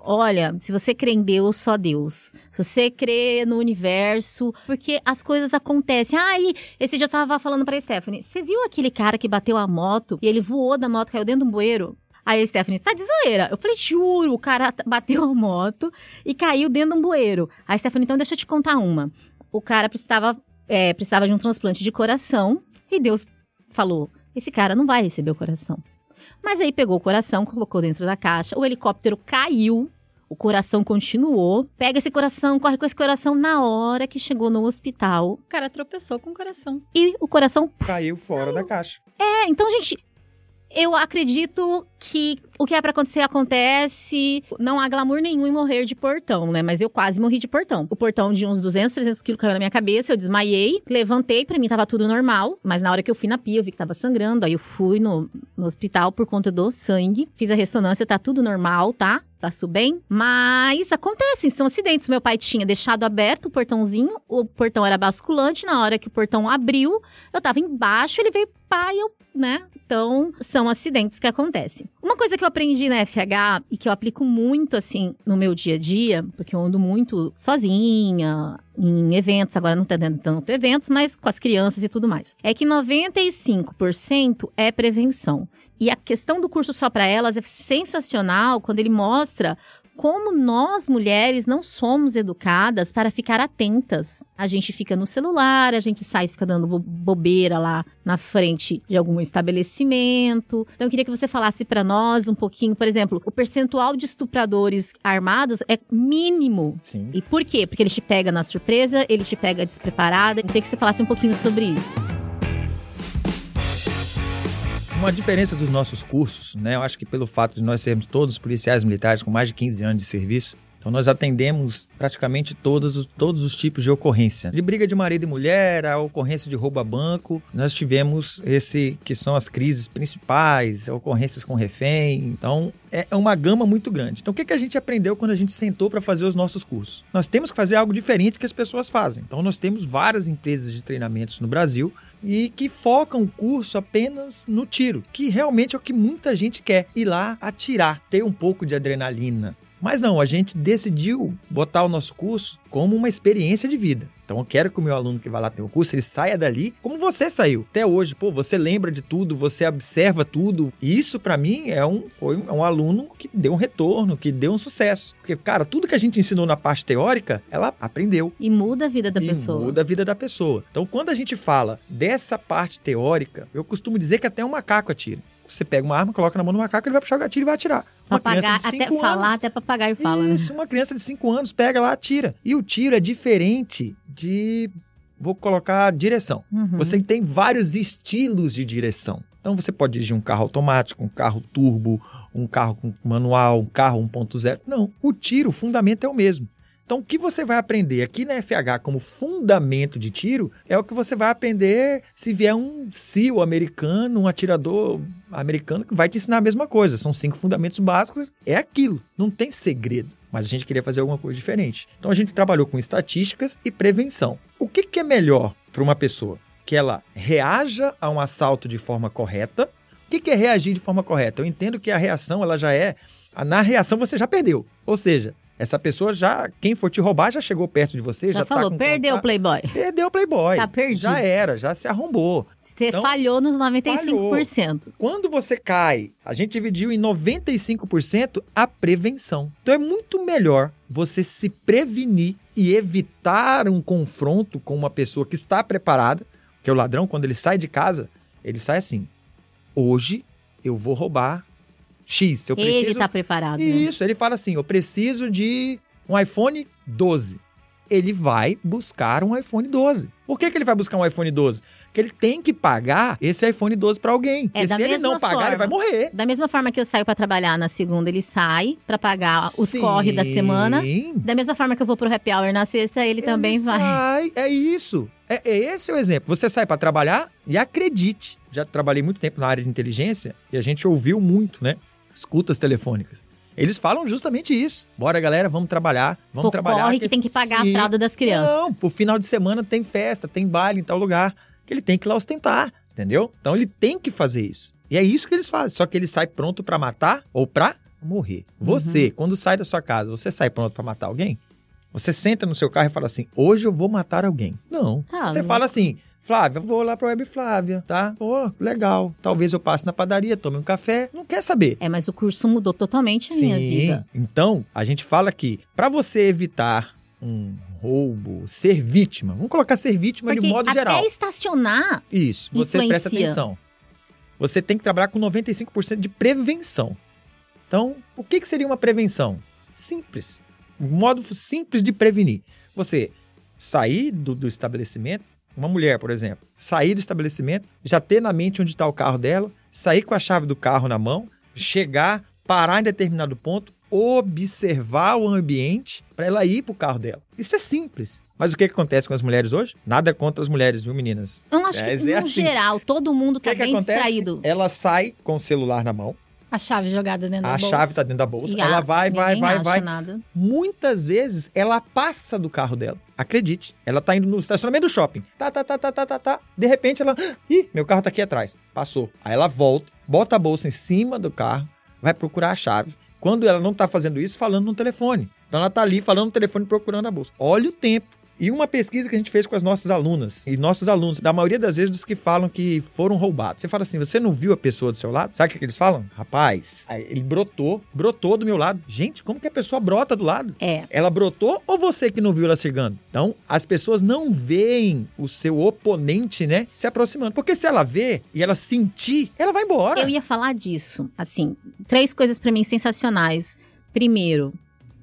Olha, se você crê em Deus, só Deus. Se você crê no universo, porque as coisas acontecem. Ah, e esse dia eu tava falando pra Stephanie, você viu aquele cara que bateu a moto e ele voou da moto, caiu dentro do bueiro? Aí a Stephanie, tá de zoeira. Eu falei, juro, o cara bateu a moto e caiu dentro de um bueiro. A Stephanie, então deixa eu te contar uma. O cara precisava, é, precisava de um transplante de coração e Deus falou, esse cara não vai receber o coração. Mas aí pegou o coração, colocou dentro da caixa, o helicóptero caiu, o coração continuou, pega esse coração, corre com esse coração, na hora que chegou no hospital... O cara tropeçou com o coração. E o coração... Caiu fora caiu. da caixa. É, então, gente, eu acredito que o que é pra acontecer, acontece. Não há glamour nenhum em morrer de portão, né? Mas eu quase morri de portão. O portão de uns duzentos, trezentos quilos caiu na minha cabeça, eu desmaiei, levantei, pra mim tava tudo normal. Mas na hora que eu fui na pia, eu vi que tava sangrando, aí eu fui no, no hospital por conta do sangue. Fiz a ressonância, tá tudo normal, tá? Passou bem, mas acontecem, são acidentes. Meu pai tinha deixado aberto o portãozinho, o portão era basculante, na hora que o portão abriu, eu tava embaixo, ele veio pá e eu, né? Então, são acidentes que acontecem. Uma coisa que eu aprendi na F H e que eu aplico muito, assim, no meu dia a dia, porque eu ando muito sozinha, em eventos, agora não tá dando tanto eventos, mas com as crianças e tudo mais, é que noventa e cinco por cento é prevenção. E a questão do curso só para elas é sensacional quando ele mostra como nós, mulheres, não somos educadas para ficar atentas. A gente fica no celular, a gente sai e fica dando bobeira lá na frente de algum estabelecimento. Então, eu queria que você falasse para nós um pouquinho, por exemplo, o percentual de estupradores armados é mínimo. Sim. E por quê? Porque ele te pega na surpresa, ele te pega despreparada. Eu queria que você falasse um pouquinho sobre isso. Uma diferença dos nossos cursos, né? Eu acho que pelo fato de nós sermos todos policiais militares com mais de quinze anos de serviço, então nós atendemos praticamente todos os, todos os tipos de ocorrência. De briga de marido e mulher, a ocorrência de roubo a banco, nós tivemos esse que são as crises principais, ocorrências com refém, então... É uma gama muito grande. Então, o que, que a gente aprendeu quando a gente sentou para fazer os nossos cursos? Nós temos que fazer algo diferente do que as pessoas fazem. Então, nós temos várias empresas de treinamentos no Brasil e que focam o curso apenas no tiro, que realmente é o que muita gente quer, ir lá atirar, ter um pouco de adrenalina. Mas não, a gente decidiu botar o nosso curso como uma experiência de vida. Então eu quero que o meu aluno que vai lá ter o curso, ele saia dali como você saiu. Até hoje, pô, você lembra de tudo, você observa tudo. E isso pra mim é um, foi um aluno que deu um retorno, que deu um sucesso. Porque, cara, tudo que a gente ensinou na parte teórica, ela aprendeu. E muda a vida da e pessoa. muda a vida da pessoa. Então quando a gente fala dessa parte teórica, eu costumo dizer que até um macaco atira. Você pega uma arma, coloca na mão do macaco, ele vai puxar o gatilho e vai atirar. Uma Papagar, criança de cinco anos... Falar, até papagaio fala, né? Isso, uma criança de cinco anos pega lá, atira. E o tiro é diferente de... Vou colocar direção. Uhum. Você tem vários estilos de direção. Então, você pode dirigir um carro automático, um carro turbo, um carro com manual, um carro um ponto zero. Não, o tiro, o fundamento é o mesmo. Então, o que você vai aprender aqui na F H como fundamento de tiro é o que você vai aprender se vier um SEAL americano, um atirador americano que vai te ensinar a mesma coisa. São cinco fundamentos básicos, é aquilo, não tem segredo. Mas a gente queria fazer alguma coisa diferente. Então, a gente trabalhou com estatísticas e prevenção. O que, que é melhor para uma pessoa? Que ela reaja a um assalto de forma correta. O que, que é reagir de forma correta? Eu entendo que a reação, ela já é... Na reação, você já perdeu. Ou seja... Essa pessoa já, quem for te roubar, já chegou perto de você, já, já falou, tá com... perdeu o Playboy. Perdeu o Playboy. Tá perdido. Já era, já se arrombou. Você então, falhou nos noventa e cinco por cento. Falhou. Quando você cai, a gente dividiu em noventa e cinco por cento a prevenção. Então é muito melhor você se prevenir e evitar um confronto com uma pessoa que está preparada, que é o ladrão, quando ele sai de casa, ele sai assim, hoje eu vou roubar X, eu preciso... Ele tá preparado. Isso, né? Ele fala assim, eu preciso de um iPhone doze. Ele vai buscar um iPhone doze. Por que que ele vai buscar um iPhone doze? Porque ele tem que pagar esse iPhone doze pra alguém. É, porque se ele não pagar, forma, ele vai morrer. Da mesma forma que eu saio pra trabalhar na segunda, ele sai pra pagar os Sim. corre da semana. Da mesma forma que eu vou pro happy hour na sexta, ele, ele também sai. vai. É isso. É, é esse é o exemplo. Você sai pra trabalhar e acredite. Já trabalhei muito tempo na área de inteligência e a gente ouviu muito, né? Escutas telefônicas. Eles falam justamente isso. Bora, galera, vamos trabalhar, vamos Pô, trabalhar. Corre que tem que pagar Sim. a fralda das crianças. Não, pro final de semana tem festa, tem baile em tal lugar. que ele tem que ir lá ostentar, entendeu? Então ele tem que fazer isso. E é isso que eles fazem, só que ele sai pronto pra matar ou pra morrer. Você, uhum. quando sai da sua casa, você sai pronto pra matar alguém? Você senta no seu carro e fala assim, hoje eu vou matar alguém. Não. Tá, você louco. Fala assim, Flávia, eu vou lá pra Web Flávia, tá? Pô, oh, legal. Talvez eu passe na padaria, tome um café. Não quer saber. É, mas o curso mudou totalmente a Sim. minha vida. Então, a gente fala que pra você evitar um roubo, ser vítima, vamos colocar ser vítima Porque de modo até geral. Até estacionar Isso, influencia. Você presta atenção. Você tem que trabalhar com noventa e cinco por cento de prevenção. Então, o que, que seria uma prevenção? Simples. Um modo simples de prevenir. Você sair do, do estabelecimento, uma mulher, por exemplo, sair do estabelecimento, já ter na mente onde está o carro dela, sair com a chave do carro na mão, chegar, parar em determinado ponto, observar o ambiente para ela ir pro carro dela. Isso é simples. Mas o que, que acontece com as mulheres hoje? Nada contra as mulheres, viu, meninas? Eu acho é, que, no é assim. geral, todo mundo tá que bem que distraído. Ela sai com o celular na mão, a chave jogada dentro a da bolsa. A chave tá dentro da bolsa. E ela vai, vai, vai, vai. Nada. Muitas vezes, ela passa do carro dela. Acredite. Ela tá indo no estacionamento do shopping. Tá, tá, tá, tá, tá, tá, tá. De repente, ela... Ih, meu carro tá aqui atrás. Passou. Aí ela volta, bota a bolsa em cima do carro, vai procurar a chave. Quando ela não tá fazendo isso, falando no telefone. Então, ela tá ali, falando no telefone, procurando a bolsa. Olha o tempo. E uma pesquisa que a gente fez com as nossas alunas e nossos alunos, da maioria das vezes dos que falam que foram roubados. Você fala assim, você não viu a pessoa do seu lado? Sabe o que eles falam? Rapaz, ele brotou, brotou do meu lado. Gente, como que a pessoa brota do lado? É. Ela brotou ou você que não viu ela chegando? Então, as pessoas não veem o seu oponente, né, se aproximando. Porque se ela vê e ela sentir, ela vai embora. Eu ia falar disso, assim, três coisas pra mim sensacionais. Primeiro...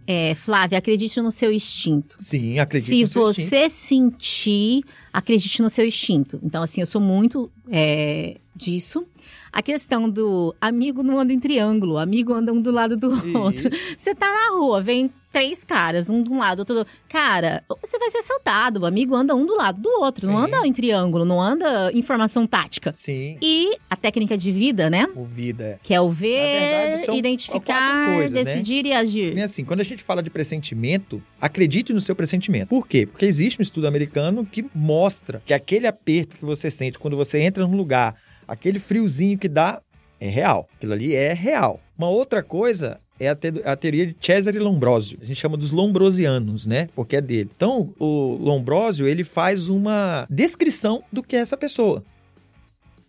É, Flávia, acredite no seu instinto. Sim, acredite Se no seu instinto. Se você sentir, acredite no seu instinto. Então, assim, eu sou muito é, disso. A questão do amigo não anda em triângulo, amigo anda um do lado do Isso. outro. Você tá na rua, vem três caras, um de um lado, outro do outro. Cara, você vai ser assaltado. O amigo anda um do lado do outro. Sim. Não anda em triângulo, não anda em formação tática. Sim. E a técnica de vida, né? O vida. Que é o ver, verdade, são identificar, coisas, decidir né? e agir. E assim, quando a gente fala de pressentimento, acredite no seu pressentimento. Por quê? Porque existe um estudo americano que mostra que aquele aperto que você sente quando você entra num lugar, aquele friozinho que dá, é real. Aquilo ali é real. Uma outra coisa... É a, te- a teoria de Cesare Lombroso. A gente chama dos lombrosianos, né? Porque é dele. Então, o Lombroso, ele faz uma descrição do que é essa pessoa.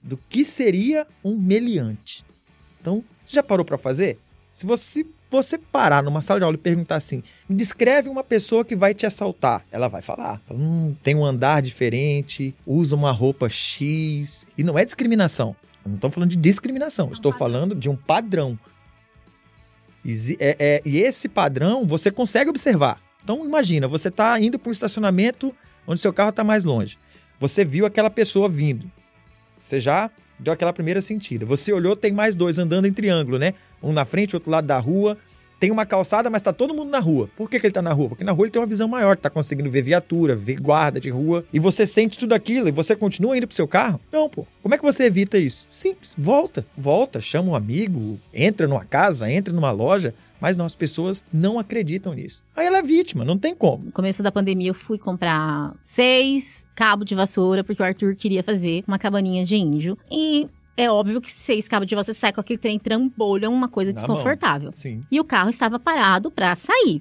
Do que seria um meliante. Então, você já parou pra fazer? Se você, você parar numa sala de aula e perguntar assim, me descreve uma pessoa que vai te assaltar. Ela vai falar, hum, tem um andar diferente, usa uma roupa X. E não é discriminação. Eu não tô falando de discriminação. Eu estou falando de um padrão. E, é, é, e esse padrão você consegue observar. Então, imagina, você está indo para um estacionamento onde seu carro está mais longe. Você viu aquela pessoa vindo. Você já deu aquela primeira sentida. Você olhou, tem mais dois andando em triângulo, né? Um na frente, outro lado da rua. Tem uma calçada, mas está todo mundo na rua. Por que, que ele está na rua? Porque na rua ele tem uma visão maior. Está conseguindo ver viatura, ver guarda de rua. E você sente tudo aquilo e você continua indo para o seu carro? Não, pô. Como é que você evita isso? Simples, volta, volta, chama um amigo, entra numa casa, entra numa loja, mas não, as pessoas não acreditam nisso. Aí ela é vítima, não tem como. No começo da pandemia eu fui comprar seis cabos de vassoura, porque o Arthur queria fazer uma cabaninha de índio. E é óbvio que seis cabos de vassoura, sai com aquele trem trambolho, é uma coisa Na desconfortável. Mão, sim. E o carro estava parado para sair.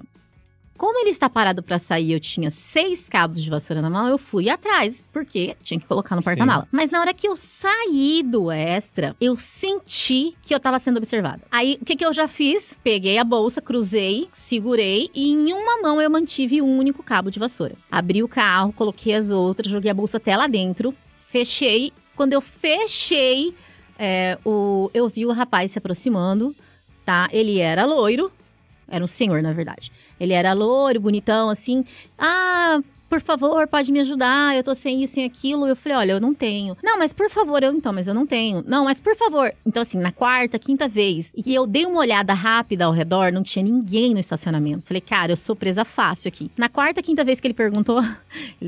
Como ele está parado para sair, eu tinha seis cabos de vassoura na mão, eu fui atrás, porque tinha que colocar no porta-mala. Mas na hora que eu saí do extra, eu senti que eu estava sendo observada. Aí, o que, que eu já fiz? Peguei a bolsa, cruzei, segurei e em uma mão eu mantive um único cabo de vassoura. Abri o carro, coloquei as outras, joguei a bolsa até lá dentro, fechei. Quando eu fechei, é, o, eu vi o rapaz se aproximando, tá? Ele era loiro. Era um senhor, na verdade. Ele era louro, bonitão, assim. Ah, por favor, pode me ajudar. Eu tô sem isso, sem aquilo. Eu falei, olha, eu não tenho. Não, mas por favor. Eu, então, mas eu não tenho. Não, mas por favor. Então, assim, na quarta, quinta vez. E eu dei uma olhada rápida ao redor. Não tinha ninguém no estacionamento. Falei, cara, eu sou presa fácil aqui. Na quarta, quinta vez que ele perguntou... ele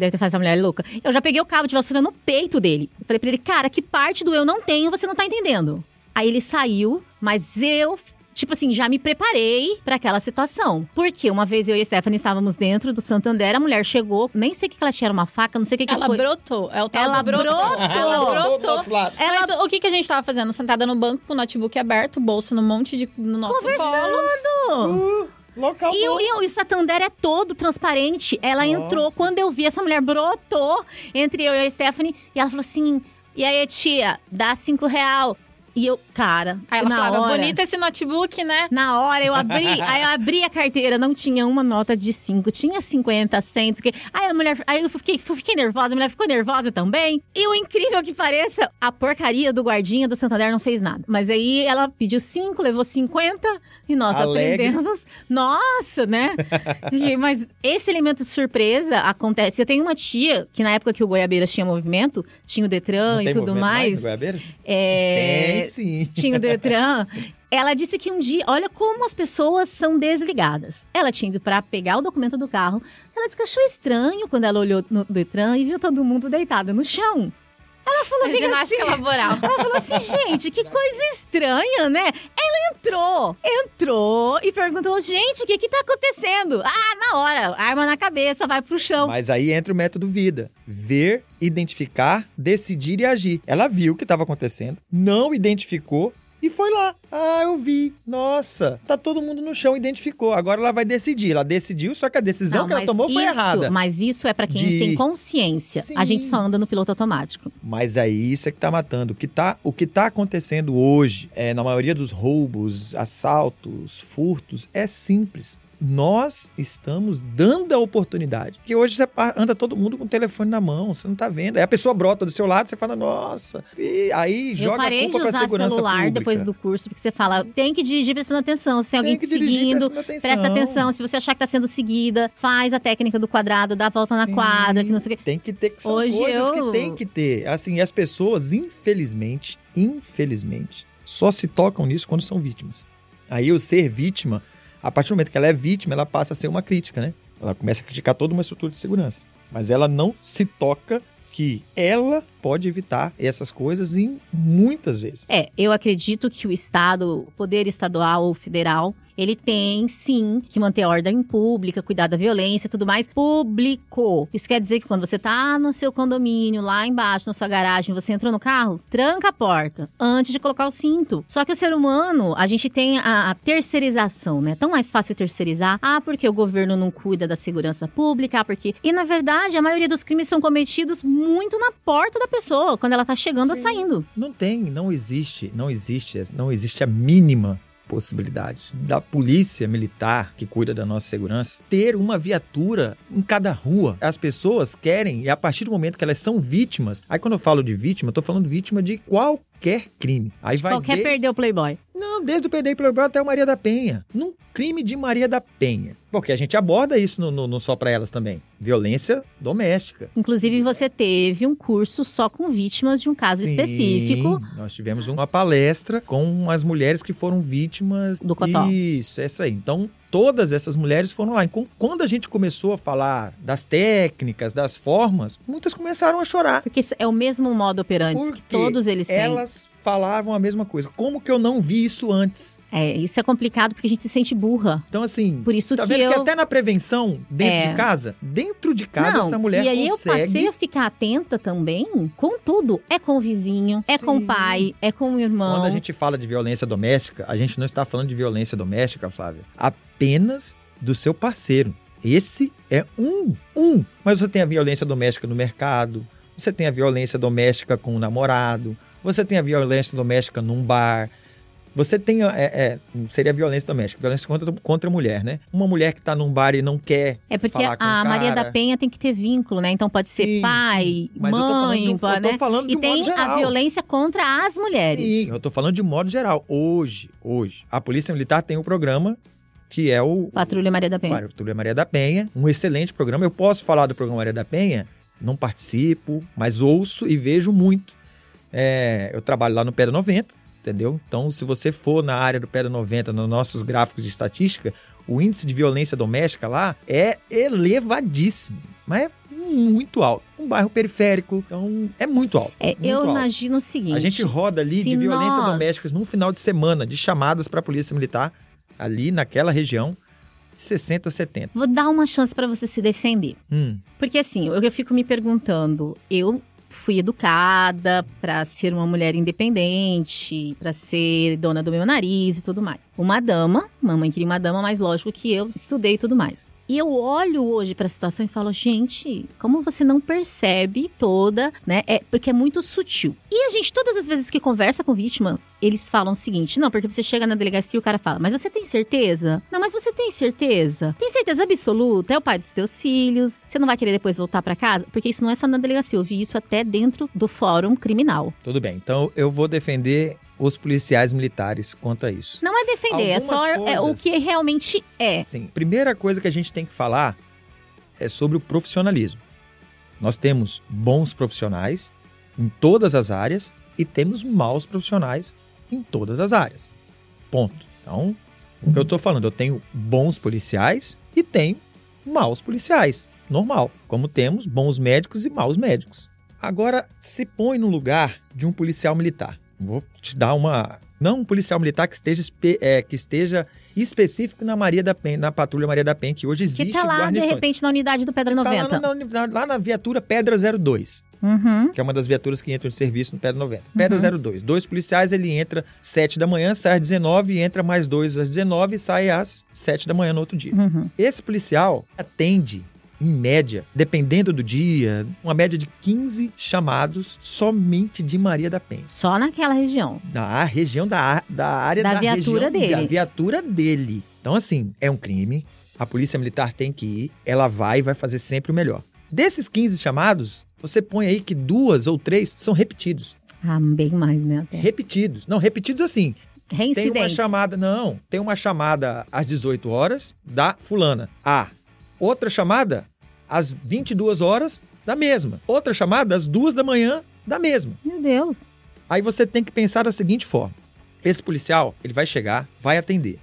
deve ter falado, essa mulher é louca. Eu já peguei o cabo de vassoura no peito dele. Eu falei pra ele, cara, que parte do eu não tenho você não tá entendendo? Aí ele saiu, mas eu... tipo assim, já me preparei pra aquela situação. Porque uma vez eu e a Stephanie estávamos dentro do Santander, a mulher chegou, nem sei o que ela tinha, era uma faca, não sei o que que ela foi. Ela brotou. É o tal ela brotou. brotou. Ela brotou. Ela... Mas o que que a gente tava fazendo? Sentada no banco, com o notebook aberto, bolsa no monte de... no nosso colo. Conversando! Uh. Local e, eu, eu, e o Santander é todo transparente. Ela Nossa. entrou, quando eu vi, essa mulher brotou entre eu e a Stephanie. E ela falou assim, e aí, tia, dá cinco real. E eu, cara, aí ela na falava, hora, bonito esse notebook, né? Na hora, eu abri, aí eu abri a carteira, não tinha uma nota de cinco, tinha cinquenta, cem, que... aí a mulher, aí eu fiquei, fiquei nervosa, a mulher ficou nervosa também. E o incrível que pareça, a porcaria do guardinha do Santander não fez nada. Mas aí ela pediu cinco, levou cinquenta e nós Alegre. aprendemos. Nossa, né? E, mas esse elemento de surpresa acontece. Eu tenho uma tia, que na época que o Goiabeiras tinha movimento, tinha o Detran não e tem tudo mais. mais Goiabeiras? É... Tem. Sim. Tinha o Detran. Ela disse que um dia, olha como as pessoas são desligadas. Ela tinha ido pra pegar o documento do carro. Ela disse que achou estranho quando ela olhou no Detran e viu todo mundo deitado no chão. Ela falou é que ginástica assim, laboral. Ela falou assim, gente, que coisa estranha, né? Ela entrou, entrou e perguntou, gente, o que que tá acontecendo? Ah, na hora, arma na cabeça, vai pro chão. Mas aí entra o método vida. Ver, identificar, decidir e agir. Ela viu o que estava acontecendo, não identificou e foi lá. Ah, eu vi. Nossa, tá todo mundo no chão, identificou. Agora ela vai decidir. Ela decidiu, só que a decisão não, que ela tomou isso, foi errada. Mas isso é pra quem De... tem consciência. Sim. A gente só anda no piloto automático. Mas aí isso é que tá matando. O que tá, o que tá acontecendo hoje, é, na maioria dos roubos, assaltos, furtos, é simples. Nós estamos dando a oportunidade. Porque hoje você anda todo mundo com o telefone na mão, você não tá vendo. Aí a pessoa brota do seu lado, você fala, nossa. E aí joga a culpa pra segurança pública. Eu parei de usar celular depois do curso, porque você fala, tem que dirigir prestando atenção. Se tem alguém te seguindo, presta atenção. Se você achar que tá sendo seguida, faz a técnica do quadrado, dá a volta na quadra, que não sei o quê. Tem que ter, que são coisas que tem que ter. Assim, as pessoas, infelizmente, infelizmente, só se tocam nisso quando são vítimas. Aí o ser vítima... A partir do momento que ela é vítima, ela passa a ser uma crítica, né? Ela começa a criticar toda uma estrutura de segurança. Mas ela não se toca que ela pode evitar essas coisas em muitas vezes. É, eu acredito que o Estado, o poder estadual ou federal, ele tem, sim, que manter a ordem pública, cuidar da violência e tudo mais. Público. Isso quer dizer que quando você tá no seu condomínio, lá embaixo, na sua garagem, você entrou no carro, tranca a porta antes de colocar o cinto. Só que o ser humano, a gente tem a, a terceirização, né? É tão mais fácil terceirizar. Ah, porque o governo não cuida da segurança pública, ah, porque... E, na verdade, a maioria dos crimes são cometidos muito na porta da pessoa, quando ela tá chegando ou saindo. Não tem, não existe, não existe, não existe a mínima possibilidade da polícia militar que cuida da nossa segurança ter uma viatura em cada rua. As pessoas querem, e a partir do momento que elas são vítimas, aí quando eu falo de vítima, eu tô falando vítima de qualquer crime. Aí vai qualquer desde... perder o Playboy. Não, desde o perder o Playboy até o Maria da Penha. Num crime de Maria da Penha. Porque a gente aborda isso no, no, no Só Pra Elas também. Violência doméstica. Inclusive, você teve um curso só com vítimas de um caso Sim, específico. Nós tivemos uma palestra com as mulheres que foram vítimas... Do Cotó. Isso, essa aí. Então, todas essas mulheres foram lá. Então, quando a gente começou a falar das técnicas, das formas, muitas começaram a chorar. Porque é o mesmo modo operante Porque que todos eles têm. Elas falavam a mesma coisa. Como que eu não vi isso antes? É, isso é complicado porque a gente se sente burra. Então, assim, por isso tá que vendo eu... que até na prevenção, dentro é... de casa, dentro de casa, não, essa mulher consegue... E aí consegue... eu passei a ficar atenta também com tudo. É com o vizinho, é Sim. com o pai, é com o irmão. Quando a gente fala de violência doméstica, a gente não está falando de violência doméstica, Flávia. Apenas do seu parceiro. Esse é um, um. Mas você tem a violência doméstica no mercado, você tem a violência doméstica com o namorado, você tem a violência doméstica num bar, você tem, é, é, seria violência doméstica, violência contra, contra a mulher, né? Uma mulher que tá num bar e não quer É porque falar com a um Maria da Penha tem que ter vínculo, né? Então pode ser sim, pai, sim. Mas mãe, eu tô falando de, né? Eu tô falando de e um tem modo geral. A violência contra as mulheres. Sim, eu tô falando de modo geral. Hoje, hoje, a Polícia Militar tem um programa que é o... Patrulha Maria da Penha. Patrulha Maria da Penha, um excelente programa. Eu posso falar do programa Maria da Penha? Não participo, mas ouço e vejo muito. É, eu trabalho lá no Pedra noventa, entendeu? Então, se você for na área do Pedra noventa, nos nossos gráficos de estatística, o índice de violência doméstica lá é elevadíssimo. Mas é muito alto. Um bairro periférico, então é muito alto. É, muito eu alto. Imagino o seguinte... A gente roda ali de violência nós... doméstica num final de semana, de chamadas para a Polícia Militar, ali naquela região, de sessenta a setenta. Vou dar uma chance para você se defender. Hum. Porque assim, eu, eu fico me perguntando, eu... fui educada para ser uma mulher independente, para ser dona do meu nariz e tudo mais. Uma dama, mamãe queria uma dama, mas lógico que eu estudei e tudo mais. E eu olho hoje para a situação e falo, gente, como você não percebe toda, né? É, porque é muito sutil. E a gente, todas as vezes que conversa com vítima, eles falam o seguinte, não, porque você chega na delegacia e o cara fala, mas você tem certeza? Não, mas você tem certeza? Tem certeza absoluta? É o pai dos seus filhos, você não vai querer depois voltar para casa? Porque isso não é só na delegacia, eu vi isso até dentro do fórum criminal. Tudo bem, então eu vou defender... os policiais militares quanto a isso. Não é defender, algumas é só coisas... é o que realmente é. Sim. Primeira coisa que a gente tem que falar é sobre o profissionalismo. Nós temos bons profissionais em todas as áreas e temos maus profissionais em todas as áreas. Ponto. Então, o que eu estou falando, eu tenho bons policiais e tenho maus policiais. Normal. Como temos bons médicos e maus médicos. Agora, se põe no lugar de um policial militar. Vou te dar uma... Não um policial militar que esteja, é, que esteja específico na Maria da Penha, na Patrulha Maria da Penha, que hoje existe guarnições. Que tá lá, guarnições. De repente, na unidade do Pedra noventa. Tá lá, na, na, lá na viatura Pedra zero dois, uhum. que é uma das viaturas que entram de serviço no Pedra noventa. Pedra uhum. zero dois. Dois policiais, ele entra às sete da manhã, sai às dezenove, entra mais dois às dezenove e sai às sete da manhã no outro dia. Uhum. Esse policial atende... em média, dependendo do dia, uma média de quinze chamados somente de Maria da Penha. Só naquela região? Na região da, da área da, da viatura região, dele. Da viatura dele. Então, assim, é um crime, a Polícia Militar tem que ir, ela vai e vai fazer sempre o melhor. Desses quinze chamados, você põe aí que duas ou três são repetidos. Ah, bem mais, né? Até. Repetidos. Não, repetidos assim. Reincidentes. Tem uma chamada, não, tem uma chamada às dezoito horas da fulana. Ah, outra chamada, às vinte e duas horas, da mesma. Outra chamada, às duas da manhã, da mesma. Meu Deus. Aí você tem que pensar da seguinte forma. Esse policial, ele vai chegar, vai atender.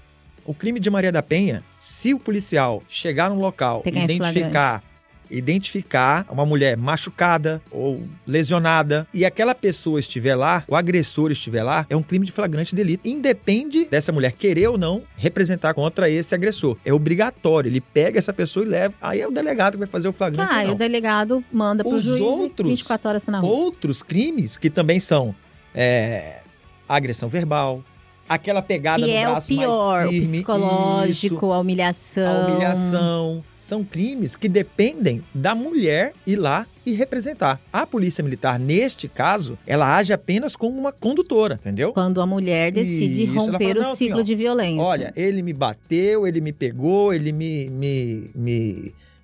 O crime de Maria da Penha, se o policial chegar num local e identificar, identificar uma mulher machucada ou lesionada e aquela pessoa estiver lá, o agressor estiver lá, é um crime de flagrante delito. Independe dessa mulher querer ou não representar contra esse agressor. É obrigatório, ele pega essa pessoa e leva. Aí é o delegado que vai fazer o flagrante ah, ou não. Ah, o delegado manda para o juiz outros, vinte e quatro horas na rua. Outros crimes que também são é, agressão verbal, aquela pegada que no é braço o pior, mais firme, o psicológico, isso, a humilhação. A humilhação. São crimes que dependem da mulher ir lá e representar. A Polícia Militar, neste caso, ela age apenas como uma condutora, entendeu? Quando a mulher decide isso, romper fala, o ciclo assim, ó, de violência. Olha, ele me bateu, ele me pegou, ele me... me, me...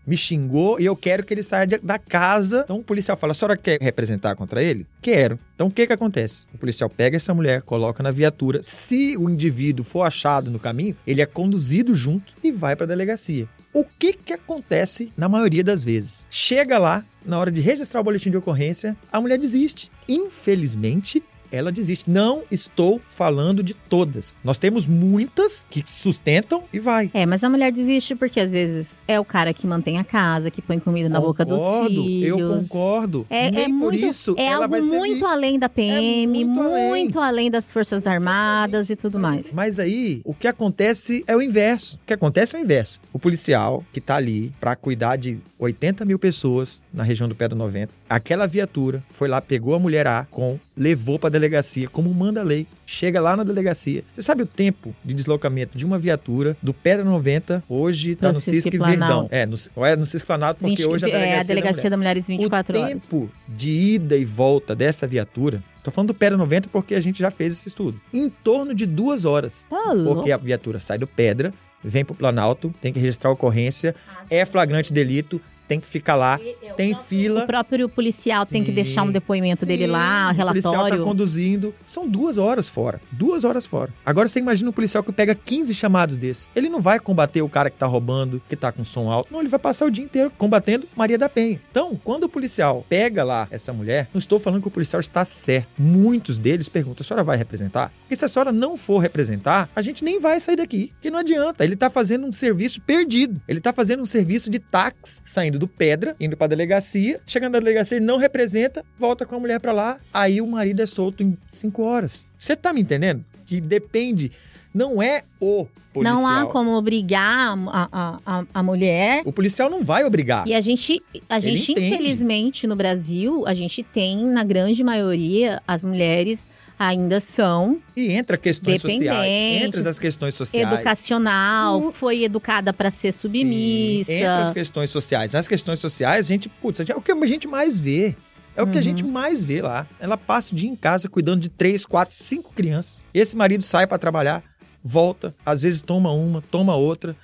me xingou e eu quero que ele saia de, da casa. Então o policial fala, a senhora quer representar contra ele? Quero. Então o que que acontece? O policial pega essa mulher, coloca na viatura. Se o indivíduo for achado no caminho, ele é conduzido junto e vai para a delegacia. O que que acontece na maioria das vezes? Chega lá, na hora de registrar o boletim de ocorrência, a mulher desiste. Infelizmente, ela desiste. Não estou falando de todas. Nós temos muitas que sustentam e vai. É, mas a mulher desiste porque, às vezes, é o cara que mantém a casa, que põe comida na concordo, boca dos filhos. Eu concordo. É, Nem é por muito, isso é ela algo vai ser muito de... além da P M, é muito, muito além. além das Forças Armadas e tudo mais. Mas aí, o que acontece é o inverso. O que acontece é o inverso. O policial que tá ali para cuidar de oitenta mil pessoas na região do Pedra noventa, aquela viatura foi lá, pegou a mulher A com, levou pra delegacia, como manda a lei, chega lá na delegacia. Você sabe o tempo de deslocamento de uma viatura do Pedra noventa, hoje tá no, no Cisque, Cisque Verdão. É, no, é no Cisque Planalto, porque vinte, hoje a delegacia, é a delegacia da mulher. da Mulheres vinte e quatro horas. O tempo de ida e volta dessa viatura, tô falando do Pedra noventa porque a gente já fez esse estudo, em torno de duas horas. Tá louco. Porque a viatura sai do Pedra, vem pro Planalto, tem que registrar a ocorrência, ah, é flagrante delito, tem que ficar lá, eu, tem próprio, fila. O próprio policial sim, tem que deixar um depoimento sim, dele lá, um relatório. O policial tá conduzindo. São duas horas fora. Duas horas fora. Agora você imagina um policial que pega quinze chamados desses. Ele não vai combater o cara que tá roubando, que tá com som alto. Não, ele vai passar o dia inteiro combatendo Maria da Penha. Então, quando o policial pega lá essa mulher, não estou falando que o policial está certo. Muitos deles perguntam, a senhora vai representar? Porque se a senhora não for representar, a gente nem vai sair daqui. Porque não adianta. Ele tá fazendo um serviço perdido. Ele tá fazendo um serviço de táxi, saindo do Pedra, indo pra delegacia. Chegando na delegacia, ele não representa, volta com a mulher pra lá. Aí o marido é solto em cinco horas. Você tá me entendendo? Que depende... Não é o policial. Não há como obrigar a, a, a, a mulher. O policial não vai obrigar. E a gente, a gente infelizmente, no Brasil, a gente tem, na grande maioria, as mulheres ainda são... E entra questões sociais. Entra as questões sociais. Educacional, uh, foi educada para ser submissa. Sim, entra as questões sociais. Nas questões sociais, a gente... Putz, é o que a gente mais vê. É o que uhum. a gente mais vê lá. Ela passa o dia em casa cuidando de três, quatro, cinco crianças. Esse marido sai para trabalhar. Volta, às vezes toma uma, toma outra,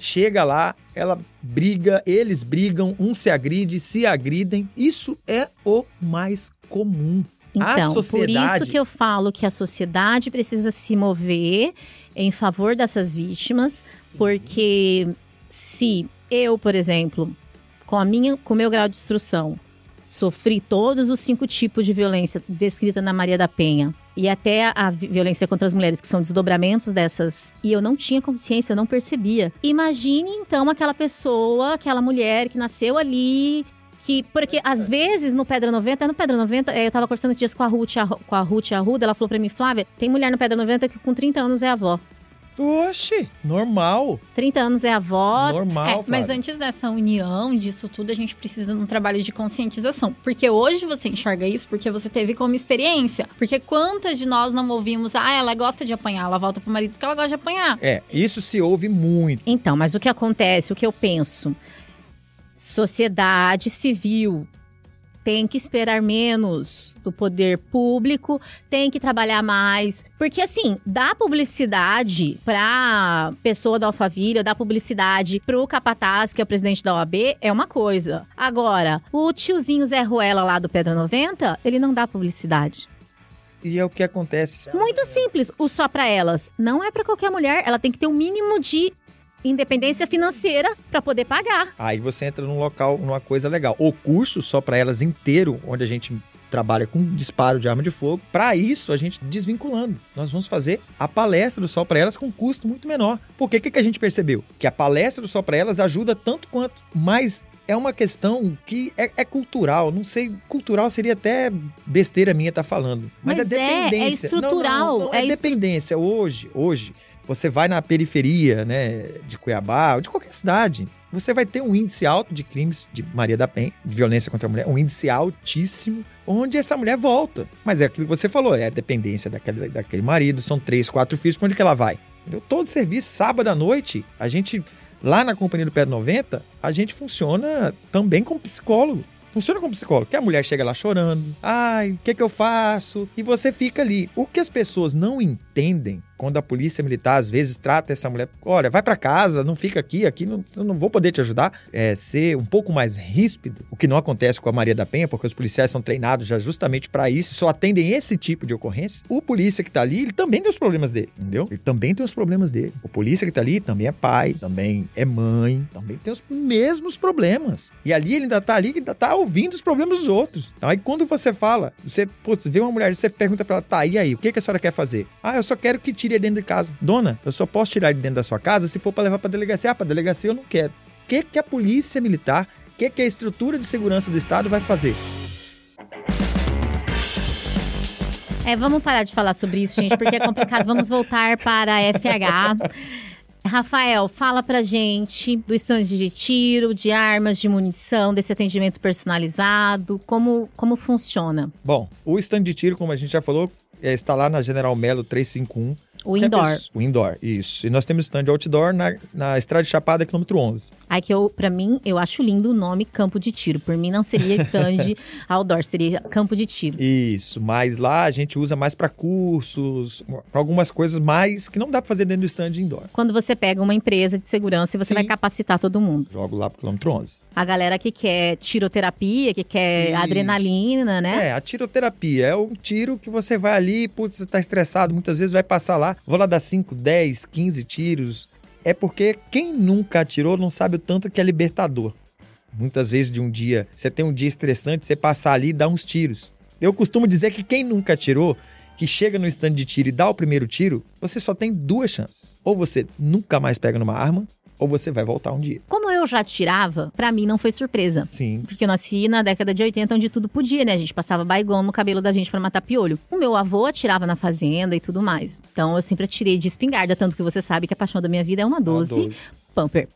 chega lá, ela briga, eles brigam, um se agride, se agridem. Isso é o mais comum. Então, a sociedade... por isso que eu falo que a sociedade precisa se mover em favor dessas vítimas, porque se eu, por exemplo, com a minha, com o meu grau de instrução, sofri todos os cinco tipos de violência descrita na Maria da Penha, e até a violência contra as mulheres, que são desdobramentos dessas. E eu não tinha consciência, eu não percebia. Imagine, então, aquela pessoa, aquela mulher que nasceu ali... Que, porque, às vezes, no Pedra noventa... No Pedra noventa, eu tava conversando esses dias com a Ruth, a, com a Ruth Arruda. Ela falou pra mim, Flávia, tem mulher no Pedra noventa que com trinta anos é avó. Oxi, normal. trinta anos é avó. Normal, é, Flávia. Mas antes dessa união, disso tudo, a gente precisa de um trabalho de conscientização. Porque hoje você enxerga isso porque você teve como experiência. Porque quantas de nós não ouvimos, ah, ela gosta de apanhar, ela volta pro marido porque ela gosta de apanhar. É, isso se ouve muito. Então, mas o que acontece, o que eu penso? Sociedade civil tem que esperar menos... do poder público, tem que trabalhar mais. Porque, assim, dá publicidade pra pessoa da Alphaville, dá publicidade pro capataz, que é o presidente da O A B, é uma coisa. Agora, o tiozinho Zé Ruela lá do Pedra noventa, ele não dá publicidade. E é o que acontece. Muito simples, o só pra elas. Não é pra qualquer mulher, ela tem que ter o um mínimo de... independência financeira para poder pagar. Aí você entra num local, numa coisa legal. O curso só para elas inteiro, onde a gente trabalha com disparo de arma de fogo, para isso a gente desvinculando. Nós vamos fazer a palestra do Só para Elas com um custo muito menor. Porque o que, que a gente percebeu? Que a palestra do Só para Elas ajuda tanto quanto, mas é uma questão que é, é cultural. Não sei, cultural seria até besteira minha estar tá falando. Mas, mas é dependência. É, é estrutural. Não, não, não, é, é dependência. Estru... Hoje, hoje... Você vai na periferia, né, de Cuiabá ou de qualquer cidade, você vai ter um índice alto de crimes de Maria da Penha, de violência contra a mulher, um índice altíssimo, onde essa mulher volta. Mas é aquilo que você falou, é a dependência daquele, daquele marido, são três, quatro filhos, pra onde que ela vai? Entendeu? Todo serviço, sábado à noite, a gente, lá na Companhia do Pedro noventa, a gente funciona também como psicólogo. Funciona como psicólogo, que a mulher chega lá chorando, ai, o que é que eu faço? E você fica ali. O que as pessoas não entendem quando a polícia militar às vezes trata essa mulher, olha, vai pra casa, não fica aqui, aqui não, não vou poder te ajudar, é ser um pouco mais ríspido, o que não acontece com a Maria da Penha, porque os policiais são treinados já justamente pra isso, só atendem esse tipo de ocorrência. O polícia que tá ali, ele também tem os problemas dele, entendeu? Ele também tem os problemas dele. O polícia que tá ali também é pai, também é mãe, também tem os mesmos problemas. E ali ele ainda tá ali, ainda tá ouvindo os problemas dos outros. Então, aí quando você fala, você, putz, vê uma mulher, você pergunta pra ela, tá, e aí, o que, que a senhora quer fazer? Ah, eu só quero que tire dentro de casa. Dona, eu só posso tirar ele dentro da sua casa se for pra levar pra delegacia. Ah, pra delegacia eu não quero. O que que a polícia militar, o que que a estrutura de segurança do Estado vai fazer? É, vamos parar de falar sobre isso, gente, porque é complicado. Vamos voltar para a F H. Rafael, fala pra gente do estande de tiro, de armas, de munição, desse atendimento personalizado, como, como funciona? Bom, o estande de tiro, como a gente já falou, é, está lá na General Melo trezentos e cinquenta e um. O indoor. É, o indoor, isso. E nós temos stand outdoor na, na Estrada de Chapada, quilômetro onze. Aí que eu, pra mim, eu acho lindo o nome campo de tiro. Por mim não seria stand outdoor, seria campo de tiro. Isso, mas lá a gente usa mais pra cursos, pra algumas coisas mais que não dá pra fazer dentro do stand indoor. Quando você pega uma empresa de segurança e você Sim. vai capacitar todo mundo. Jogo lá pro quilômetro onze. A galera que quer tiroterapia, que quer isso. adrenalina, né? É, a tiroterapia é um tiro que você vai ali, putz, você tá estressado, muitas vezes vai passar lá, vou lá dar cinco, dez, quinze tiros. É porque quem nunca atirou não sabe o tanto que é libertador. Muitas vezes de um dia, você tem um dia estressante, você passar ali e dá uns tiros. Eu costumo dizer que quem nunca atirou, que chega no stand de tiro e dá o primeiro tiro, você só tem duas chances. Ou você nunca mais pega numa arma, ou você vai voltar um dia. Como eu já tirava, pra mim não foi surpresa. Sim. Porque eu nasci na década de oitenta, onde tudo podia, né? A gente passava baigão no cabelo da gente pra matar piolho. O meu avô atirava na fazenda e tudo mais. Então eu sempre atirei de espingarda, tanto que você sabe que a paixão da minha vida é uma doze. Uma doze. Pamper.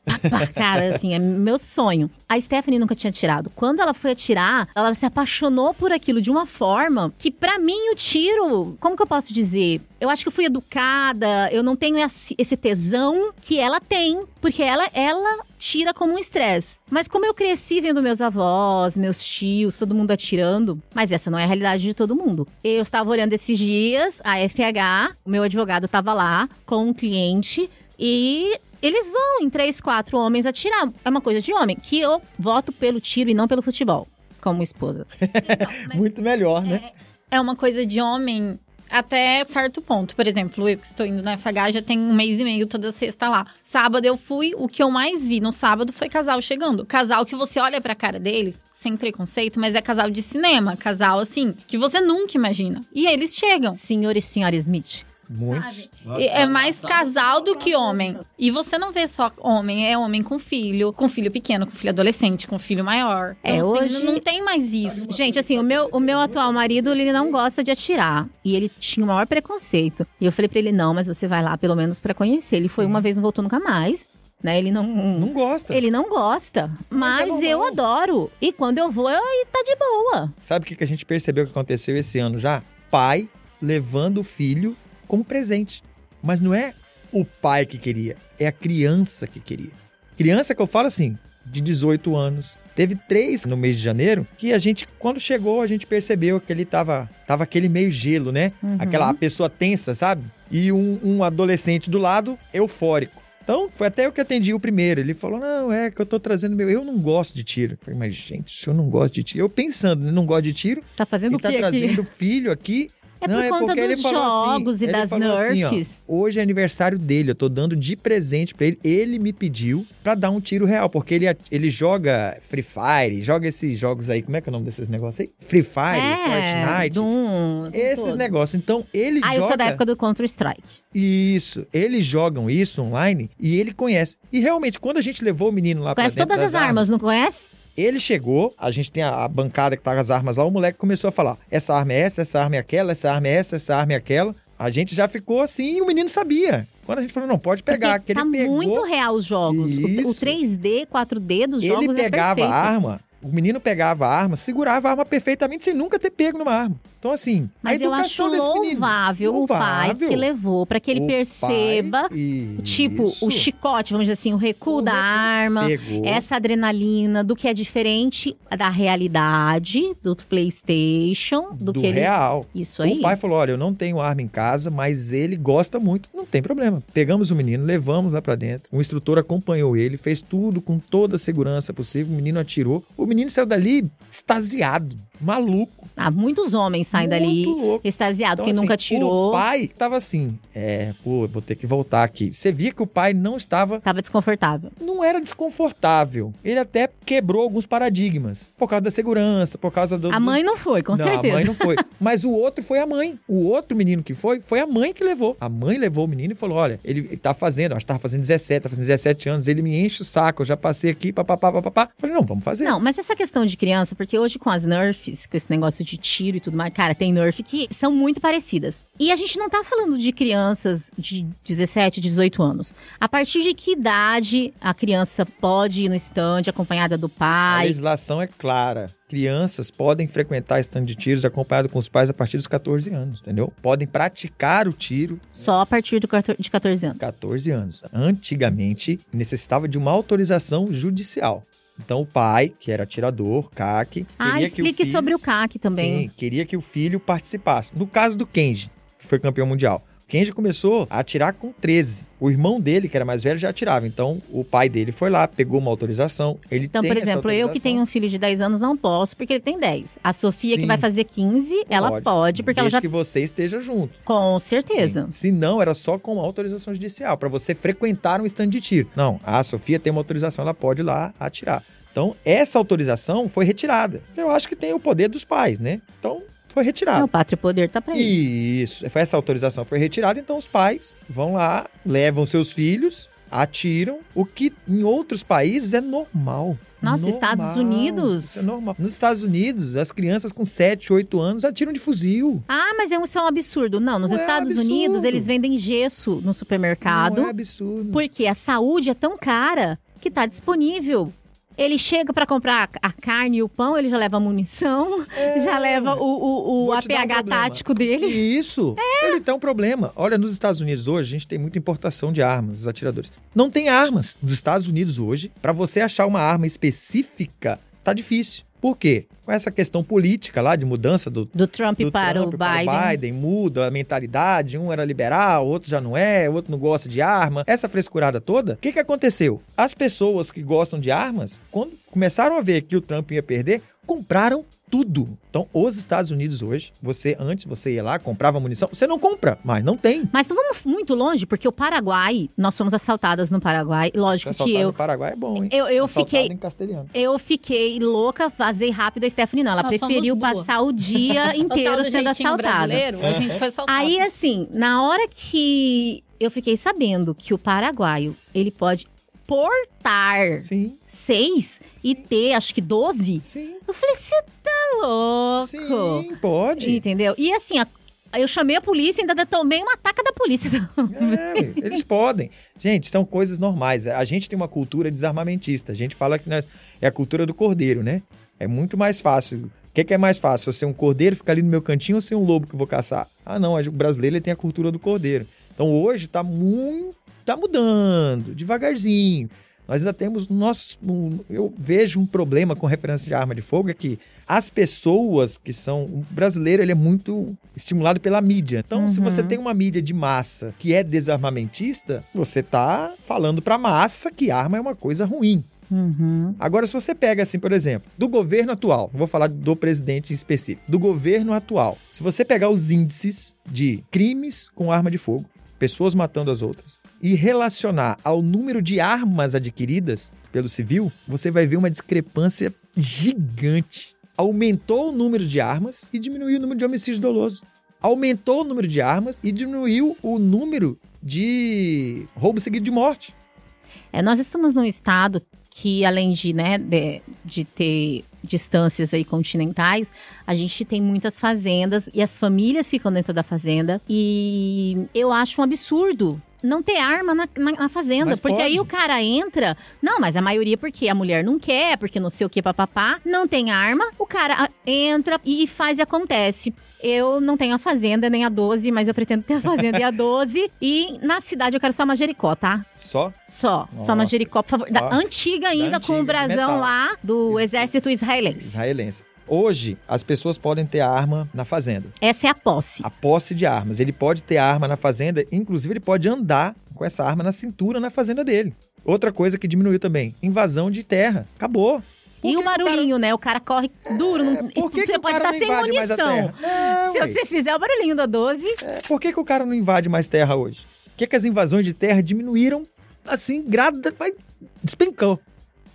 Cara, assim, é meu sonho. A Stephanie nunca tinha atirado. Quando ela foi atirar, ela se apaixonou por aquilo de uma forma que, pra mim, o tiro... Como que eu posso dizer? Eu acho que eu fui educada, eu não tenho esse tesão que ela tem, porque ela, ela tira como um estresse. Mas como eu cresci vendo meus avós, meus tios, todo mundo atirando, mas essa não é a realidade de todo mundo. Eu estava olhando esses dias, a F H, o meu advogado estava lá com um cliente e... Eles vão em três, quatro homens atirar. É uma coisa de homem, que eu voto pelo tiro e não pelo futebol, como esposa. Então, mas muito melhor, é, né? É uma coisa de homem até certo ponto. Por exemplo, eu que estou indo na F H já tem um mês e meio, toda sexta lá. Sábado eu fui, o que eu mais vi no sábado foi casal chegando. Casal que você olha pra cara deles, sem preconceito, mas é casal de cinema. Casal, assim, que você nunca imagina. E eles chegam. Senhor e senhora Smith. Muitos. É mais casal do que homem. E você não vê só homem, é homem com filho, com filho pequeno, com filho adolescente, com filho maior. Então, é, hoje assim, não tem mais isso. Gente, assim, o meu, o meu atual marido, ele não gosta de atirar. E ele tinha o maior preconceito. E eu falei pra ele, não, mas você vai lá pelo menos pra conhecer. Ele foi Sim. uma vez, não voltou nunca mais. Né? Ele não, não gosta. Ele não gosta, mas, mas é eu adoro. E quando eu vou, eu, aí tá de boa. Sabe o que a gente percebeu que aconteceu esse ano já? Pai levando o filho como presente. Mas não é o pai que queria, é a criança que queria. Criança que eu falo assim, de dezoito anos. Teve três no mês de janeiro, que a gente, quando chegou, a gente percebeu que ele tava, tava aquele meio gelo, né? Uhum. Aquela pessoa tensa, sabe? E um, um adolescente do lado, eufórico. Então, foi até eu que atendi o primeiro. Ele falou, não, é que eu tô trazendo meu... Eu não gosto de tiro. Eu falei, mas gente, se eu não gosto de tiro... Eu pensando, né? Não gosto de tiro. Tá fazendo o quê aqui? Tá trazendo filho aqui... É por não, conta é dos jogos assim, e das nerfs. Assim, hoje é aniversário dele, eu tô dando de presente pra ele. Ele me pediu pra dar um tiro real, porque ele, ele joga Free Fire, joga esses jogos aí. Como é que é o nome desses negócios aí? Free Fire, é, Fortnite. Doom, esses todo. Negócios. Então, ele ah, joga... Ah, eu sou da época do Counter-Strike. Isso. Eles jogam isso online e ele conhece. E realmente, quando a gente levou o menino lá conhece pra dentro Conhece todas as armas, armas, não conhece? Ele chegou, a gente tem a bancada que tá com as armas lá, o moleque começou a falar, essa arma é essa, essa arma é aquela, essa arma é essa, essa arma é aquela. A gente já ficou assim e o menino sabia. Quando a gente falou, não, pode pegar. Porque que tá ele pegou... muito real os jogos. Isso. O três D, quatro D dos ele jogos é perfeito. Ele pegava a arma, o menino pegava a arma, segurava a arma perfeitamente sem nunca ter pego numa arma. Então assim, mas a educação desse menino. Mas eu acho louvável o pai que levou, pra que ele o perceba, pai, tipo, o chicote, vamos dizer assim, o recuo o da arma, pegou. Essa adrenalina do que é diferente da realidade, do PlayStation, do, do que real. Ele... Isso aí. O pai falou, olha, eu não tenho arma em casa, mas ele gosta muito, não tem problema. Pegamos o menino, levamos lá pra dentro, o instrutor acompanhou ele, fez tudo com toda a segurança possível, o menino atirou, o menino saiu dali extasiado, maluco. Ah, muitos homens saem muito dali louco. Extasiado, então, quem assim, nunca tirou. O pai tava assim, é, pô, vou ter que voltar aqui. Você via que o pai não estava... Tava desconfortável. Não era desconfortável. Ele até quebrou alguns paradigmas. Por causa da segurança, por causa do... A mãe não foi, com não, certeza. Não, a mãe não foi. Mas o outro foi a mãe. O outro menino que foi, foi a mãe que levou. A mãe levou o menino e falou, olha, ele, ele tá fazendo, acho que tava fazendo dezessete, tá fazendo dezessete anos, ele me enche o saco, eu já passei aqui, papapá, papapá. Falei, não, vamos fazer. Não, mas essa questão de criança, porque hoje com as nerfs, com esse negócio de tiro e tudo mais, cara, tem nerf que são muito parecidas. E a gente não tá falando de crianças de dezessete, dezoito anos. A partir de que idade a criança pode ir no stand acompanhada do pai? A legislação é clara. Crianças podem frequentar stand de tiros acompanhado com os pais a partir dos catorze anos, entendeu? Podem praticar o tiro. Só a partir do de catorze anos? catorze anos. Antigamente, necessitava de uma autorização judicial. Então, o pai, que era atirador, C A C... Ah, queria explique que o filho, sobre o C A C também. Sim, queria que o filho participasse. No caso do Kenji, que foi campeão mundial. O Kenji começou a atirar com treze. O irmão dele, que era mais velho, já atirava. Então, o pai dele foi lá, pegou uma autorização. Ele então, tem por exemplo, eu que tenho um filho de dez anos, não posso, porque ele tem dez. A Sofia, Sim. que vai fazer quinze, pode. Ela pode, porque Desde ela já... que você esteja junto. Com certeza. Sim. Se não, era só com autorização judicial, para você frequentar um stand de tiro. Não, a Sofia tem uma autorização, ela pode ir lá atirar. Então, essa autorização foi retirada. Eu acho que tem o poder dos pais, né? Então... foi retirado. O pátrio poder tá pra isso. Isso. Essa autorização foi retirada, então os pais vão lá, levam seus filhos atiram, o que em outros países é normal. Nossa, normal. Estados Unidos? Isso é normal. Nos Estados Unidos, as crianças com sete, oito anos atiram de fuzil. Ah, mas isso é um absurdo. Não, nos Não Estados é Unidos eles vendem gesso no supermercado. Não é absurdo. Porque a saúde é tão cara que tá disponível. Ele chega para comprar a carne e o pão, ele já leva a munição, é, já leva o, o, o A P H um tático dele. Isso, é. Ele tem um problema. Olha, nos Estados Unidos hoje, a gente tem muita importação de armas, os atiradores. Não tem armas. Nos Estados Unidos hoje, para você achar uma arma específica, tá difícil. Por quê? Com essa questão política lá de mudança do, do Trump, do para, Trump o para o Biden. Biden, muda a mentalidade, um era liberal, outro já não é, outro não gosta de arma. Essa frescurada toda, o que, que aconteceu? As pessoas que gostam de armas, quando começaram a ver que o Trump ia perder, compraram tudo. Então, os Estados Unidos hoje, você antes você ia lá, comprava munição, você não compra, mas não tem. Mas não vamos muito longe, porque o Paraguai, nós fomos assaltadas no Paraguai, lógico que eu... no Paraguai é bom, hein? Eu, eu fiquei em castelhano. Eu fiquei louca, vazei rápido a Stephanie, não, ela nós preferiu passar o dia inteiro sendo assaltada. A gente foi assaltada. Aí, assim, na hora que eu fiquei sabendo que o paraguaio, ele pode portar Sim. seis Sim. e ter, acho que doze. Sim. Eu falei, você tá louco? Sim, pode. Entendeu? E assim, a, eu chamei a polícia e ainda tomei uma ataca da polícia. É, eles podem. Gente, são coisas normais. A gente tem uma cultura desarmamentista. A gente fala que nós, é a cultura do cordeiro, né? É muito mais fácil. O que, que é mais fácil? Eu ser um cordeiro, ficar ali no meu cantinho, ou ser um lobo que eu vou caçar? Ah, não. O brasileiro ele tem a cultura do cordeiro. Então, hoje tá muito... Tá mudando, devagarzinho. Nós ainda temos... Nosso, um, eu vejo um problema com referência de arma de fogo, é que as pessoas que são... O brasileiro, ele é muito estimulado pela mídia. Então, uhum. se você tem uma mídia de massa que é desarmamentista, você tá falando pra massa que arma é uma coisa ruim. Uhum. Agora, se você pega, assim, por exemplo, do governo atual, não vou falar do presidente em específico, do governo atual, se você pegar os índices de crimes com arma de fogo, pessoas matando as outras, e relacionar ao número de armas adquiridas pelo civil, você vai ver uma discrepância gigante. Aumentou o número de armas e diminuiu o número de homicídios dolosos. Aumentou o número de armas e diminuiu o número de roubo seguido de morte. É, nós estamos num estado que, além de, né, de, de ter distâncias aí continentais, a gente tem muitas fazendas e as famílias ficam dentro da fazenda. E eu acho um absurdo não ter arma na, na, na fazenda, mas porque pode. Aí o cara entra... Não, mas a maioria, porque a mulher não quer, porque não sei o que, papapá, não tem arma, o cara entra e faz e acontece. Eu não tenho a fazenda, nem a doze, mas eu pretendo ter a fazenda e a doze. E na cidade eu quero só uma Jericó, tá? Só? Só. Nossa. Só uma Jericó, por favor. Da Nossa. Antiga ainda, da antiga, com o brasão lá do Is... exército israelense. Israelense. Hoje, as pessoas podem ter arma na fazenda. Essa é a posse. A posse de armas. Ele pode ter arma na fazenda, inclusive ele pode andar com essa arma na cintura na fazenda dele. Outra coisa que diminuiu também, invasão de terra. Acabou. Por e o barulhinho, o cara... né? O cara corre duro. É, não... Por que você que pode o cara estar não sem munição? Não, se ué. Você fizer o barulhinho da doze... É, por que, que o cara não invade mais terra hoje? Por que, que as invasões de terra diminuíram, assim, grada... Despencou.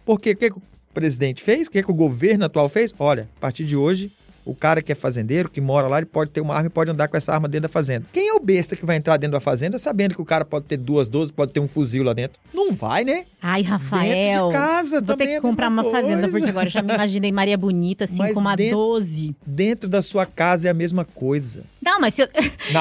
Por quê? Por que... O presidente fez, o que, é que o governo atual fez? Olha, a partir de hoje, o cara que é fazendeiro, que mora lá, ele pode ter uma arma e pode andar com essa arma dentro da fazenda. Quem é o besta que vai entrar dentro da fazenda sabendo que o cara pode ter duas doze, pode ter um fuzil lá dentro? Não vai, né? Ai, Rafael, dentro de casa vou também ter que comprar uma coisa. Fazenda, porque agora já me imaginei Maria Bonita, assim, mas com uma dentro, doze. Dentro da sua casa é a mesma coisa. Não, mas se eu...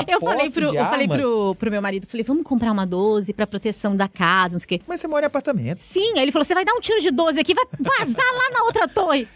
eu falei, pro, eu falei pro, pro meu marido, falei, vamos comprar uma doze pra proteção da casa, não sei o quê. Mas você mora em apartamento. Sim, aí ele falou, você vai dar um tiro de doze aqui, vai vazar lá na outra torre.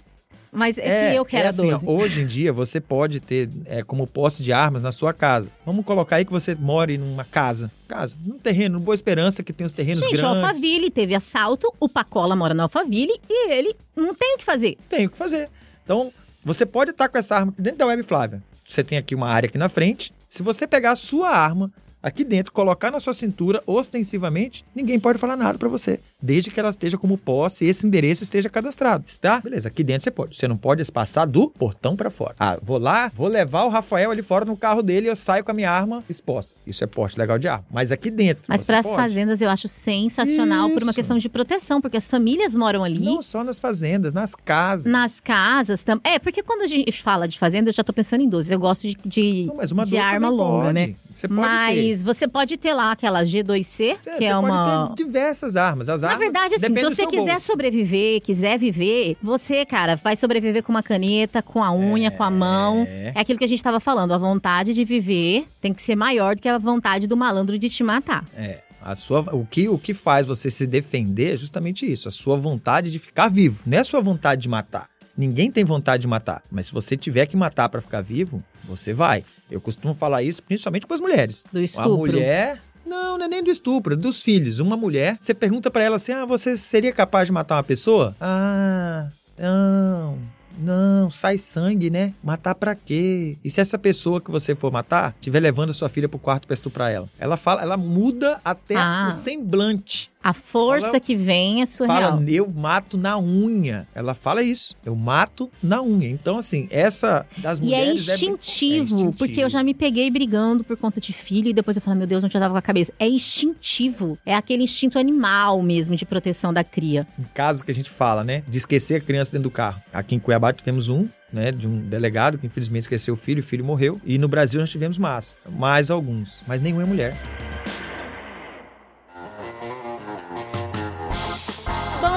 Mas é, é que eu quero é assim, a doze. Ó, hoje em dia, você pode ter é, como posse de armas na sua casa. Vamos colocar aí que você more numa casa. Casa, num terreno, no Boa Esperança, que tem os terrenos Gente, grandes. Gente, o Alphaville teve assalto, o Pacola mora no Alphaville e ele não tem o que fazer. Tem o que fazer. Então, você pode estar com essa arma dentro da Web Flávia. Você tem aqui uma área aqui na frente. Se você pegar a sua arma aqui dentro, colocar na sua cintura ostensivamente, ninguém pode falar nada pra você. desde que ela esteja como posse e esse endereço esteja cadastrado. Está? Beleza, aqui dentro você pode. Você não pode passar do portão para fora. Ah, vou lá, vou levar o Rafael ali fora no carro dele e eu saio com a minha arma exposta. Isso é porte legal de arma. Mas aqui dentro. Mas para as fazendas eu acho sensacional, isso, por uma questão de proteção, porque as famílias moram ali. Não só nas fazendas, nas casas. Nas casas também. É, porque quando a gente fala de fazenda, eu já tô pensando em doze. Eu gosto de, de, não, mas uma de arma longa, pode, né? Você pode mas ter. Você pode ter lá aquela G dois C, é, que é uma. Pode ter diversas armas. As Na armas verdade, assim, se você quiser bolso. sobreviver, quiser viver, você, cara, vai sobreviver com uma caneta, com a unha, é... com a mão. É aquilo que a gente tava falando. A vontade de viver tem que ser maior do que a vontade do malandro de te matar. É. A sua, o, que, o que faz você se defender é justamente isso. A sua vontade de ficar vivo. Não é a sua vontade de matar. Ninguém tem vontade de matar. Mas se você tiver que matar pra ficar vivo, você vai. Eu costumo falar isso principalmente com as mulheres. Do estupro. A mulher... Não, não é nem do estupro, dos filhos. Uma mulher, você pergunta pra ela assim, ah, você seria capaz de matar uma pessoa? Ah, não... Não, sai sangue, né? Matar pra quê? E se essa pessoa que você for matar estiver levando a sua filha pro quarto pra estuprar ela? Ela fala, ela muda até ah, o semblante. A força fala, que vem é surreal. Fala, eu mato na unha. Ela fala isso, eu mato na unha. Então, assim, essa das mulheres... E é instintivo, é, é instintivo, porque eu já me peguei brigando por conta de filho e depois eu falei, meu Deus, onde eu tava com a cabeça? É instintivo, é aquele instinto animal mesmo de proteção da cria. Um caso que a gente fala, né, de esquecer a criança dentro do carro. Aqui em Cuiabá tivemos um, né, de um delegado que infelizmente esqueceu o filho, o filho morreu. E no Brasil nós tivemos mais, mais alguns, mas nenhum é mulher.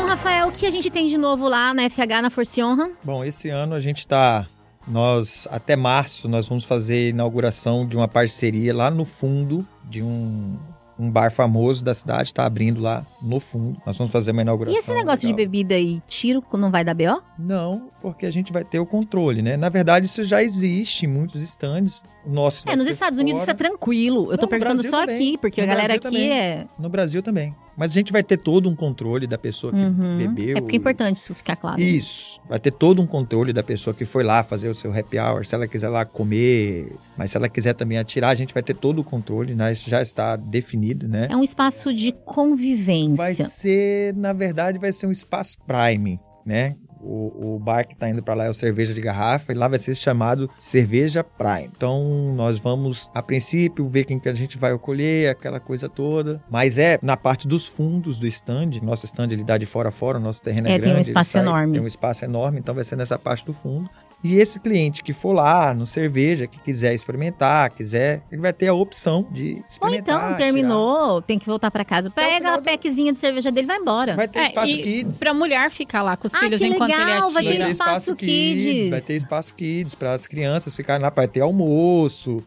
Rafael, o que a gente tem de novo lá na F H, na Força e Honra? Bom, esse ano a gente tá... Nós, até março, nós vamos fazer a inauguração de uma parceria lá no fundo de um... Um bar famoso da cidade tá abrindo lá no fundo. Nós vamos fazer uma inauguração. E esse negócio legal de bebida e tiro não vai dar B O? Não, porque a gente vai ter o controle, né? Na verdade, isso já existe em muitos estandes. Nosso é, nos Estados fora. Unidos isso é tranquilo. Eu não, tô perguntando só também. Aqui, porque no a galera Brasil aqui também. É... No Brasil também. Mas a gente vai ter todo um controle da pessoa que uhum. bebeu. É porque é importante isso ficar claro. Isso. Vai ter todo um controle da pessoa que foi lá fazer o seu happy hour. Se ela quiser lá comer, mas se ela quiser também atirar, a gente vai ter todo o controle, né? Isso já está definido. Né? É um espaço de convivência. Vai ser, na verdade, vai ser um espaço prime, né? O, o bar que tá indo para lá é o Cerveja de Garrafa e lá vai ser chamado Cerveja Prime. Então, nós vamos, a princípio, ver quem que a gente vai acolher, aquela coisa toda. Mas é na parte dos fundos do stand. Nosso stand, ele dá de fora a fora, o nosso terreno é, é grande. É, tem um espaço sai, enorme. Tem um espaço enorme, então vai ser nessa parte do fundo. E esse cliente que for lá no cerveja, que quiser experimentar, quiser, ele vai ter a opção de experimentar. Ou então, terminou, tirar. Tem que voltar pra casa. Pega a packzinha do... de cerveja dele e vai embora. Vai ter é, espaço kids. Pra mulher ficar lá com os ah, filhos enquanto legal, ele atira. Vai ter espaço kids. kids. Vai ter espaço kids para as crianças ficarem lá, vai ter almoço,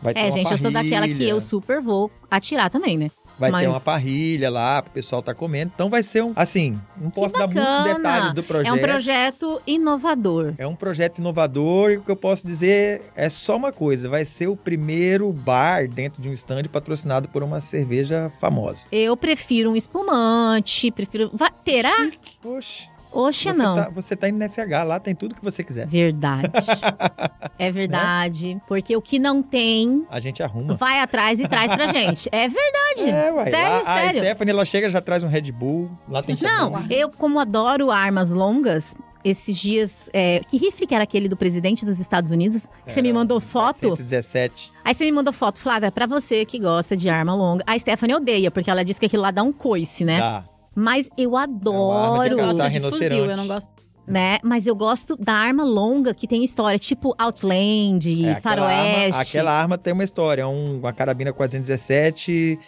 vai ter É, uma gente, parrilha. Eu sou daquela que eu super vou atirar também, né? Vai Mas... ter uma parrilha lá, o pessoal tá comendo. Então vai ser um, assim, não posso dar muitos detalhes do projeto. É um projeto inovador. É um projeto inovador e o que eu posso dizer é só uma coisa. Vai ser o primeiro bar dentro de um stand patrocinado por uma cerveja famosa. Eu prefiro um espumante, prefiro... Vai, terá? Oxi. Oxe, você não. Tá, você tá indo na F H, lá tem tudo que você quiser. Verdade. É verdade. Né? Porque o que não tem... A gente arruma. Vai atrás e traz pra gente. É verdade. É, uai. Sério, lá, sério. A Stephanie, ela chega, já traz um Red Bull. Lá tem... Não, celular. Eu como adoro armas longas... Esses dias... É, que rifle que era aquele do presidente dos Estados Unidos? Que é, você me mandou foto. cento e dezessete. Aí você me mandou foto. Flávia, pra você que gosta de arma longa. A Stephanie odeia, porque ela diz que aquilo lá dá um coice, né? Tá. Mas eu adoro é uso de fuzil, eu não gosto. Né? Mas eu gosto da arma longa que tem história, tipo Outland, é, Faroeste. Aquela arma, aquela arma tem uma história, é uma carabina quatrocentos e dezessete...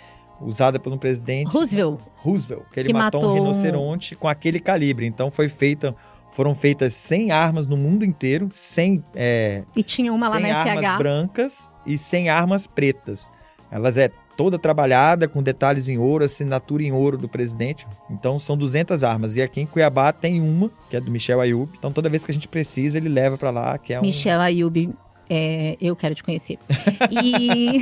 usada por um presidente... Roosevelt. Roosevelt, que ele que matou, matou um rinoceronte com aquele calibre. Então foi feita, foram feitas cem armas no mundo inteiro, cem, é, e tinha uma lá na F H. Armas brancas e cem armas pretas. Elas é toda trabalhada, com detalhes em ouro, assinatura em ouro do presidente. Então, são duzentas armas. E aqui em Cuiabá tem uma, que é do Michel Ayub. Então, toda vez que a gente precisa, ele leva pra lá, que é um... Michel Ayub... É, eu quero te conhecer. E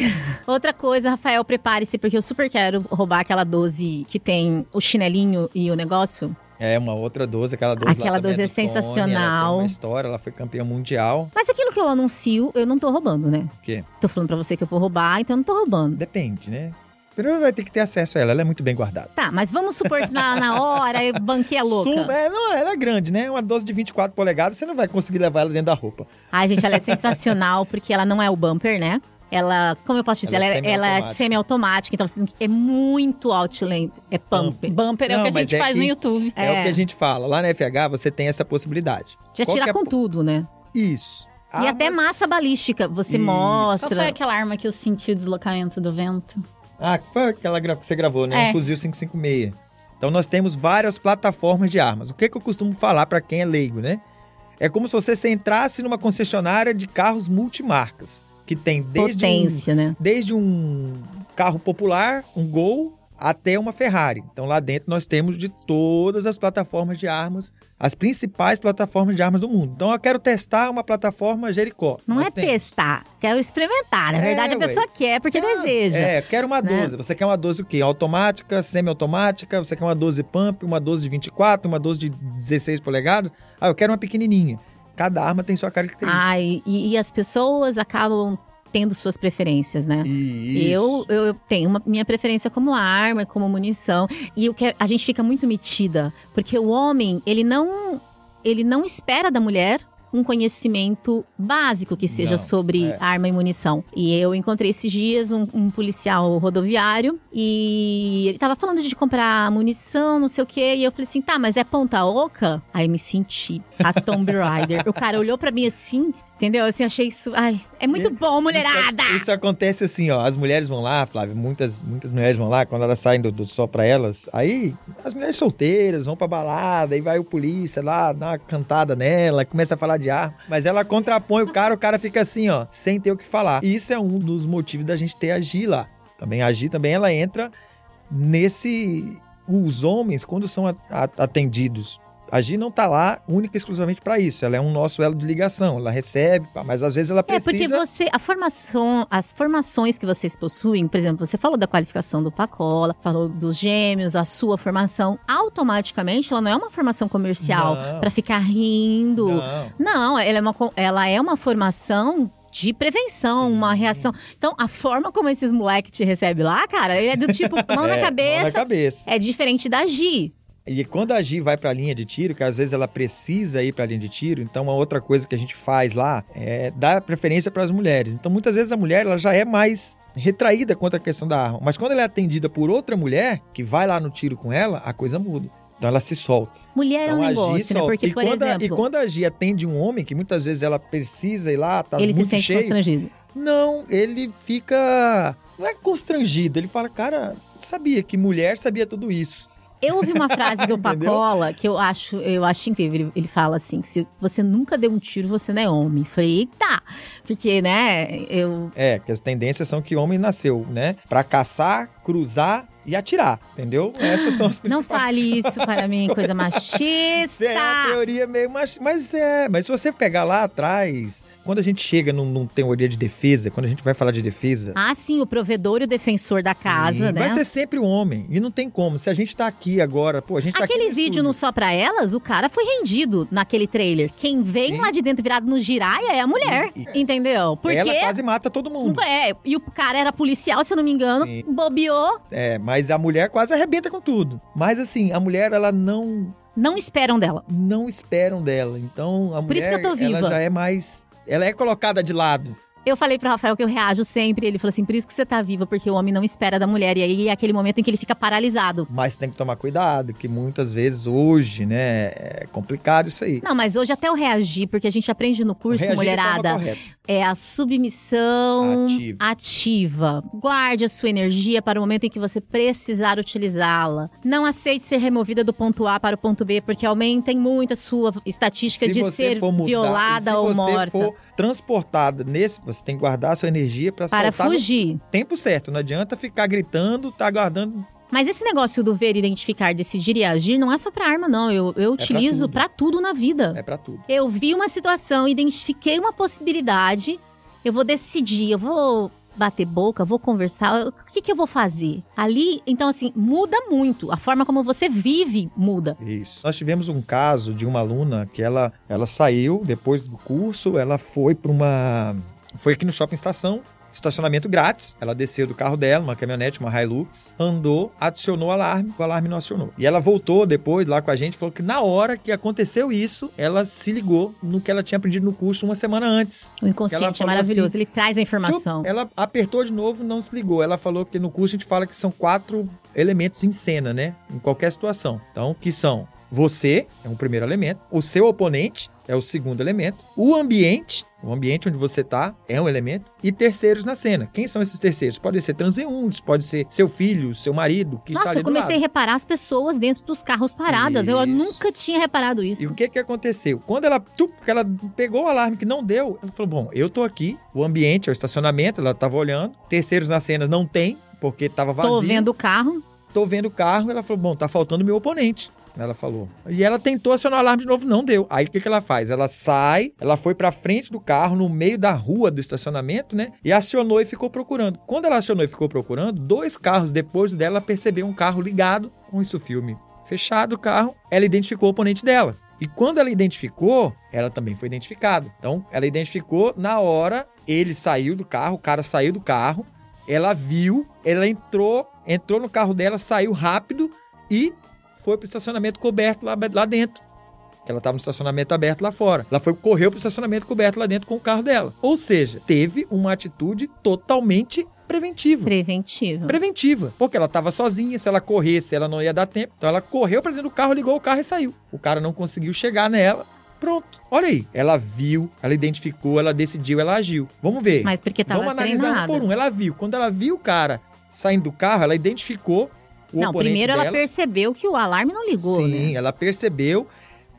outra coisa, Rafael, prepare-se, porque eu super quero roubar aquela doze que tem o chinelinho e o negócio. É, uma outra doze, aquela doze Aquela lá doze é, é sensacional. Tony, ela tem uma história, ela foi campeã mundial. Mas aquilo que eu anuncio, eu não tô roubando, né? O quê? Tô falando pra você que eu vou roubar, então eu não tô roubando. Depende, né? Primeiro vai ter que ter acesso a ela, ela é muito bem guardada. Tá, mas vamos supor que na, na hora a banquinha é louca. Sub, é, não, ela é grande, né? Uma doze de vinte e quatro polegadas, você não vai conseguir levar ela dentro da roupa. Ai, gente, ela é sensacional, porque ela não é o bumper, né? Ela, como eu posso dizer, ela, ela é semi-automática, então você tem que, é muito outland, é bumper. Bumper é não, o que a gente é, faz no YouTube. É, é o que a gente fala, lá na F H você tem essa possibilidade. Já Qual tirar é... com tudo, né? Isso. E armas... até massa balística, você Isso. mostra. Qual foi aquela arma que eu senti o deslocamento do vento? Ah, foi aquela que você gravou, né? É. Um fuzil cinco cinco seis. Então nós temos várias plataformas de armas. O que, é que eu costumo falar pra quem é leigo, né? É como se você se entrasse numa concessionária de carros multimarcas. Que tem desde, Potência, um, né? desde um carro popular, um Gol, até uma Ferrari. Então, lá dentro nós temos de todas as plataformas de armas, as principais plataformas de armas do mundo. Então, eu quero testar uma plataforma Jericó. Não nós é temos. testar, quero experimentar. Na é, verdade, a ué. pessoa quer porque quero, deseja. É, quero uma doze. Né? Você quer uma doze o quê? Automática, semi-automática, você quer uma doze pump, uma doze de vinte e quatro, uma doze de dezesseis polegadas. Ah, eu quero uma pequenininha. Cada arma tem sua característica. Ah, e, e as pessoas acabam tendo suas preferências, né? Isso. Eu, eu tenho uma, minha preferência como arma, como munição. E eu quero, a gente fica muito metida. Porque o homem, ele não, ele não espera da mulher um conhecimento básico que seja não, sobre é. arma e munição. E eu encontrei esses dias um, um policial rodoviário e ele tava falando de comprar munição, não sei o quê. E eu falei assim, tá, mas é ponta oca? Aí me senti a Tomb Raider. O cara olhou pra mim assim, entendeu? Assim, eu achei isso... Ai, é muito bom, mulherada! Isso, isso acontece assim, ó. As mulheres vão lá, Flávia, muitas, muitas mulheres vão lá, quando elas saem do, do só pra elas, aí as mulheres solteiras vão pra balada, aí vai o polícia lá, dá uma cantada nela, começa a falar de arma, mas ela contrapõe o cara, o cara fica assim, ó, sem ter o que falar. E isso é um dos motivos da gente ter a Gi lá. Também a Gi, também ela entra nesse... Os homens, quando são atendidos... A Gi não tá lá única e exclusivamente para isso. Ela é um nosso elo de ligação. Ela recebe, mas às vezes ela precisa... É, porque você... A formação, as formações que vocês possuem... Por exemplo, você falou da qualificação do Pacola, falou dos gêmeos, a sua formação. Automaticamente, ela não é uma formação comercial para ficar rindo. Não, não ela, é uma, ela é uma formação... de prevenção, Sim. uma reação. Então, a forma como esses moleques te recebem lá, cara, é do tipo, mão, é, na cabeça, mão na cabeça. É diferente da Gi. E quando a Gi vai pra linha de tiro, que às vezes ela precisa ir pra linha de tiro, então uma outra coisa que a gente faz lá é dar preferência pras mulheres. Então, muitas vezes a mulher, ela já é mais retraída quanto à questão da arma. Mas quando ela é atendida por outra mulher, que vai lá no tiro com ela, a coisa muda. Então ela se solta. Mulher então, é um negócio, né? Porque, e por quando, exemplo... E quando a Gi atende um homem, que muitas vezes ela precisa ir lá, tá muito cheio... Ele se sente constrangido. Não, ele fica... Não é constrangido, ele fala, cara, sabia que mulher sabia tudo isso. Eu ouvi uma frase do Pacola que eu acho, eu acho incrível. Ele fala assim, que se você nunca deu um tiro, você não é homem. Eu falei, eita! Porque, né, eu... É, que as tendências são que homem nasceu, né? Pra caçar, cruzar... E atirar, entendeu? Essas são as principais. Não fale isso para mim, coisa machista. É uma teoria meio machista. Mas é, mas se você pegar lá atrás, quando a gente chega num, num teoria de defesa, quando a gente vai falar de defesa... Ah, sim, o provedor e o defensor da sim, casa, né? Vai ser sempre o homem. E não tem como. Se a gente tá aqui agora, pô, a gente tá Aquele aqui vídeo no Só Pra Elas, o cara foi rendido naquele trailer. Quem vem sim. lá de dentro virado no giraia é a mulher, e, e... entendeu? Porque... Ela quase mata todo mundo. É, e o cara era policial, se eu não me engano, sim. bobeou. É, mas... Mas a mulher quase arrebenta com tudo. Mas assim, a mulher, ela não... Não esperam dela. Não esperam dela. Então, a Por mulher, isso que eu tô viva. Ela já é mais... Ela é colocada de lado. Eu falei pro Rafael que eu reajo sempre. Ele falou assim, por isso que você tá viva, porque o homem não espera da mulher. E aí é aquele momento em que ele fica paralisado. Mas tem que tomar cuidado, que muitas vezes hoje, né, é complicado isso aí. Não, mas hoje até eu reagi, porque a gente aprende no curso, reagir mulherada... É a submissão ativa. ativa. Guarde a sua energia para o momento em que você precisar utilizá-la. Não aceite ser removida do ponto A para o ponto B, porque aumentem muito a sua estatística se de ser mudar, violada ou morta. Se você for transportada nesse, você tem que guardar a sua energia para soltar. Para fugir. No tempo certo, não adianta ficar gritando, tá guardando... Mas esse negócio do ver, identificar, decidir e agir não é só pra arma, não. Eu, eu é utilizo pra tudo. pra tudo na vida. É pra tudo. Eu vi uma situação, identifiquei uma possibilidade, eu vou decidir, eu vou bater boca, vou conversar, o que que eu vou fazer? Ali, então assim, muda muito. A forma como você vive muda. Isso. Nós tivemos um caso de uma aluna que ela, ela saiu depois do curso, ela foi pra uma... Foi aqui no Shopping Estação. estacionamento grátis. Ela desceu do carro dela, uma caminhonete, uma Hilux, andou, acionou o alarme, o alarme não acionou. E ela voltou depois lá com a gente, falou que na hora que aconteceu isso, ela se ligou no que ela tinha aprendido no curso uma semana antes. O inconsciente é maravilhoso, assim, ele traz a informação. Ela apertou de novo, não se ligou. Ela falou que no curso a gente fala que são quatro elementos em cena, né? Em qualquer situação. Então, que são você, é um primeiro elemento, o seu oponente, é o segundo elemento, o ambiente, o ambiente onde você está é um elemento, e terceiros na cena. Quem são esses terceiros? Podem ser transeuntes, pode ser seu filho, seu marido, que Nossa, está ali do lado. Nossa, eu comecei a reparar as pessoas dentro dos carros paradas. Isso. Eu nunca tinha reparado isso. E o que que aconteceu? Quando ela, tup, ela pegou o alarme que não deu, ela falou, bom, eu estou aqui, o ambiente é o estacionamento, ela estava olhando, terceiros na cena não tem, porque estava vazio. Estou vendo o carro. Estou vendo o carro, ela falou, bom, está faltando o meu oponente. Ela falou. E ela tentou acionar o alarme de novo, não deu. Aí o que que ela faz? Ela sai, ela foi pra frente do carro, no meio da rua do estacionamento, né? E acionou e ficou procurando. Quando ela acionou e ficou procurando, dois carros depois dela, ela percebeu um carro ligado com isso, filme fechado o carro. Ela identificou o oponente dela. E quando ela identificou, ela também foi identificada. Então, ela identificou na hora, ele saiu do carro, o cara saiu do carro, ela viu, ela entrou, entrou no carro dela, saiu rápido e foi pro estacionamento coberto lá, lá dentro. Ela estava no estacionamento aberto lá fora. Ela foi, correu pro estacionamento coberto lá dentro com o carro dela. Ou seja, teve uma atitude totalmente preventiva. Preventiva. Preventiva. Porque ela estava sozinha, se ela corresse, ela não ia dar tempo. Então ela correu para dentro do carro, ligou o carro e saiu. O cara não conseguiu chegar nela. Pronto. Olha aí. Ela viu, ela identificou, ela decidiu, ela agiu. Vamos ver. Mas porque estava treinada. Vamos analisar um por um. Ela viu. Quando ela viu o cara saindo do carro, ela identificou o não, primeiro dela. Ela percebeu que o alarme não ligou, Sim, né? Sim, ela percebeu,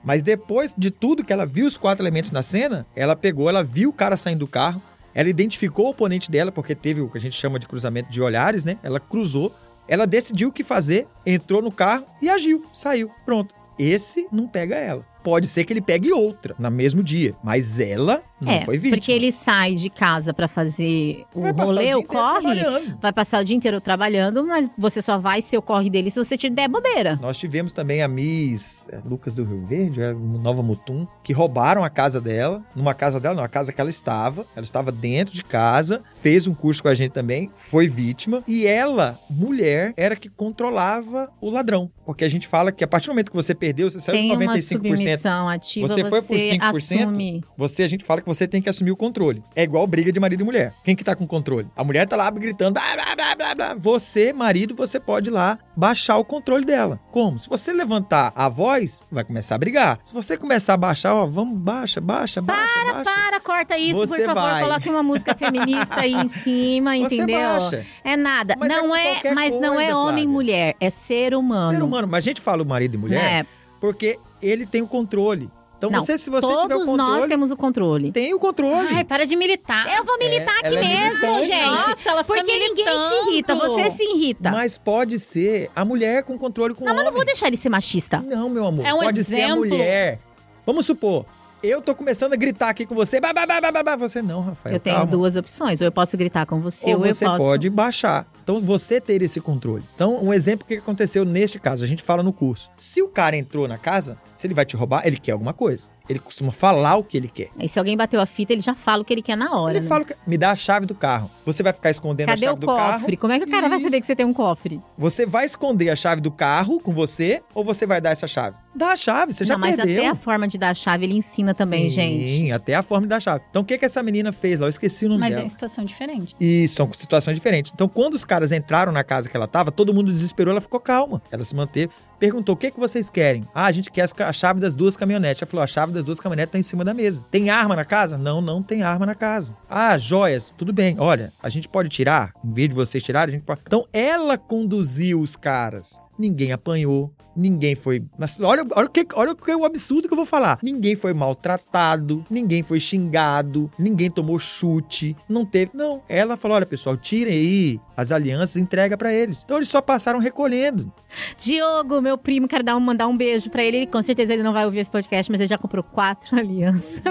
mas depois de tudo que ela viu os quatro elementos na cena, ela pegou, ela viu o cara saindo do carro, ela identificou o oponente dela, porque teve o que a gente chama de cruzamento de olhares, né? Ela cruzou, ela decidiu o que fazer, entrou no carro e agiu, saiu, pronto. Esse não pega ela. Pode ser que ele pegue outra no mesmo dia, mas ela não é, foi vítima. É, porque ele sai de casa pra fazer o vai rolê, o, o corre, vai passar o dia inteiro trabalhando, mas você só vai ser o corre dele se você te der bobeira. Nós tivemos também a Miss Lucas do Rio Verde, Nova Mutum, que roubaram a casa dela, numa casa dela, numa casa que ela estava, ela estava dentro de casa, fez um curso com a gente também, foi vítima, e ela, mulher, era que controlava o ladrão. Porque a gente fala que a partir do momento que você perdeu, você saiu de noventa e cinco por cento. Ativa, você foi por cinco por cento, assume. Você, a gente fala que você tem que assumir o controle. É igual briga de marido e mulher. Quem que tá com o controle? A mulher tá lá gritando, blá, blá, blá, blá, blá. Você, marido, você pode ir lá baixar o controle dela. Como? Se você levantar a voz, vai começar a brigar. Se você começar a baixar, ó, vamos, baixa, baixa, para, baixa. Para, para, corta isso, você por favor, vai. Coloque uma música feminista aí em cima, entendeu? Você baixa. É nada. Mas não é, é mas coisa, não é homem e mulher, é ser humano. Ser humano, mas a gente fala o marido e mulher, é. Porque ele tem o controle. Então, não, você, se você tiver o controle... Todos nós temos o controle. Tem o controle. Ai, para de militar. Eu vou militar é, aqui mesmo, é gente. Nossa, ela fica porque militando. Ninguém te irrita, você se irrita. Mas pode ser a mulher com controle com o homem. Não, mas não vou deixar ele ser machista. Não, meu amor. É um pode exemplo. Ser a mulher. Vamos supor, eu tô começando a gritar aqui com você. Bah, bah, bah, bah, bah. Você não, Rafael. Eu tenho calma. Duas opções. Ou eu posso gritar com você, ou, ou você eu posso... pode baixar. Então, você ter esse controle. Então, um exemplo que aconteceu neste caso, a gente fala no curso. Se o cara entrou na casa, se ele vai te roubar, ele quer alguma coisa. Ele costuma falar o que ele quer. E se alguém bateu a fita, ele já fala o que ele quer na hora. Ele né? fala, que... me dá a chave do carro. Você vai ficar escondendo Cadê a chave do carro. Cadê o cofre? Como é que o cara Isso. vai saber que você tem um cofre? Você vai esconder a chave do carro com você, ou você vai dar essa chave? Dá a chave, você Não, já mas perdeu. Mas até a forma de dar a chave, ele ensina também, Sim, gente. Sim, até a forma de dar a chave. Então, o que que essa menina fez lá? Eu esqueci o nome mas dela. Mas é uma situação diferente. Isso, são situações diferentes. Então, quando os caras caras entraram na casa que ela tava, todo mundo desesperou, ela ficou calma. Ela se manteve, perguntou, o que que vocês querem? Ah, a gente quer a chave das duas caminhonetes. Ela falou, a chave das duas caminhonetes tá em cima da mesa. Tem arma na casa? Não, não tem arma na casa. Ah, joias, tudo bem. Olha, a gente pode tirar, em vez de vocês tirarem, a gente pode... Então, ela conduziu os caras. Ninguém apanhou, ninguém foi... Mas olha, olha, o que, olha o absurdo que eu vou falar. Ninguém foi maltratado, ninguém foi xingado, ninguém tomou chute, não teve... Não, ela falou, olha pessoal, tirem aí as alianças e entrega pra eles. Então eles só passaram recolhendo. Diogo, meu primo, quero dar um, mandar um beijo pra ele. Com certeza ele não vai ouvir esse podcast, mas ele já comprou quatro alianças.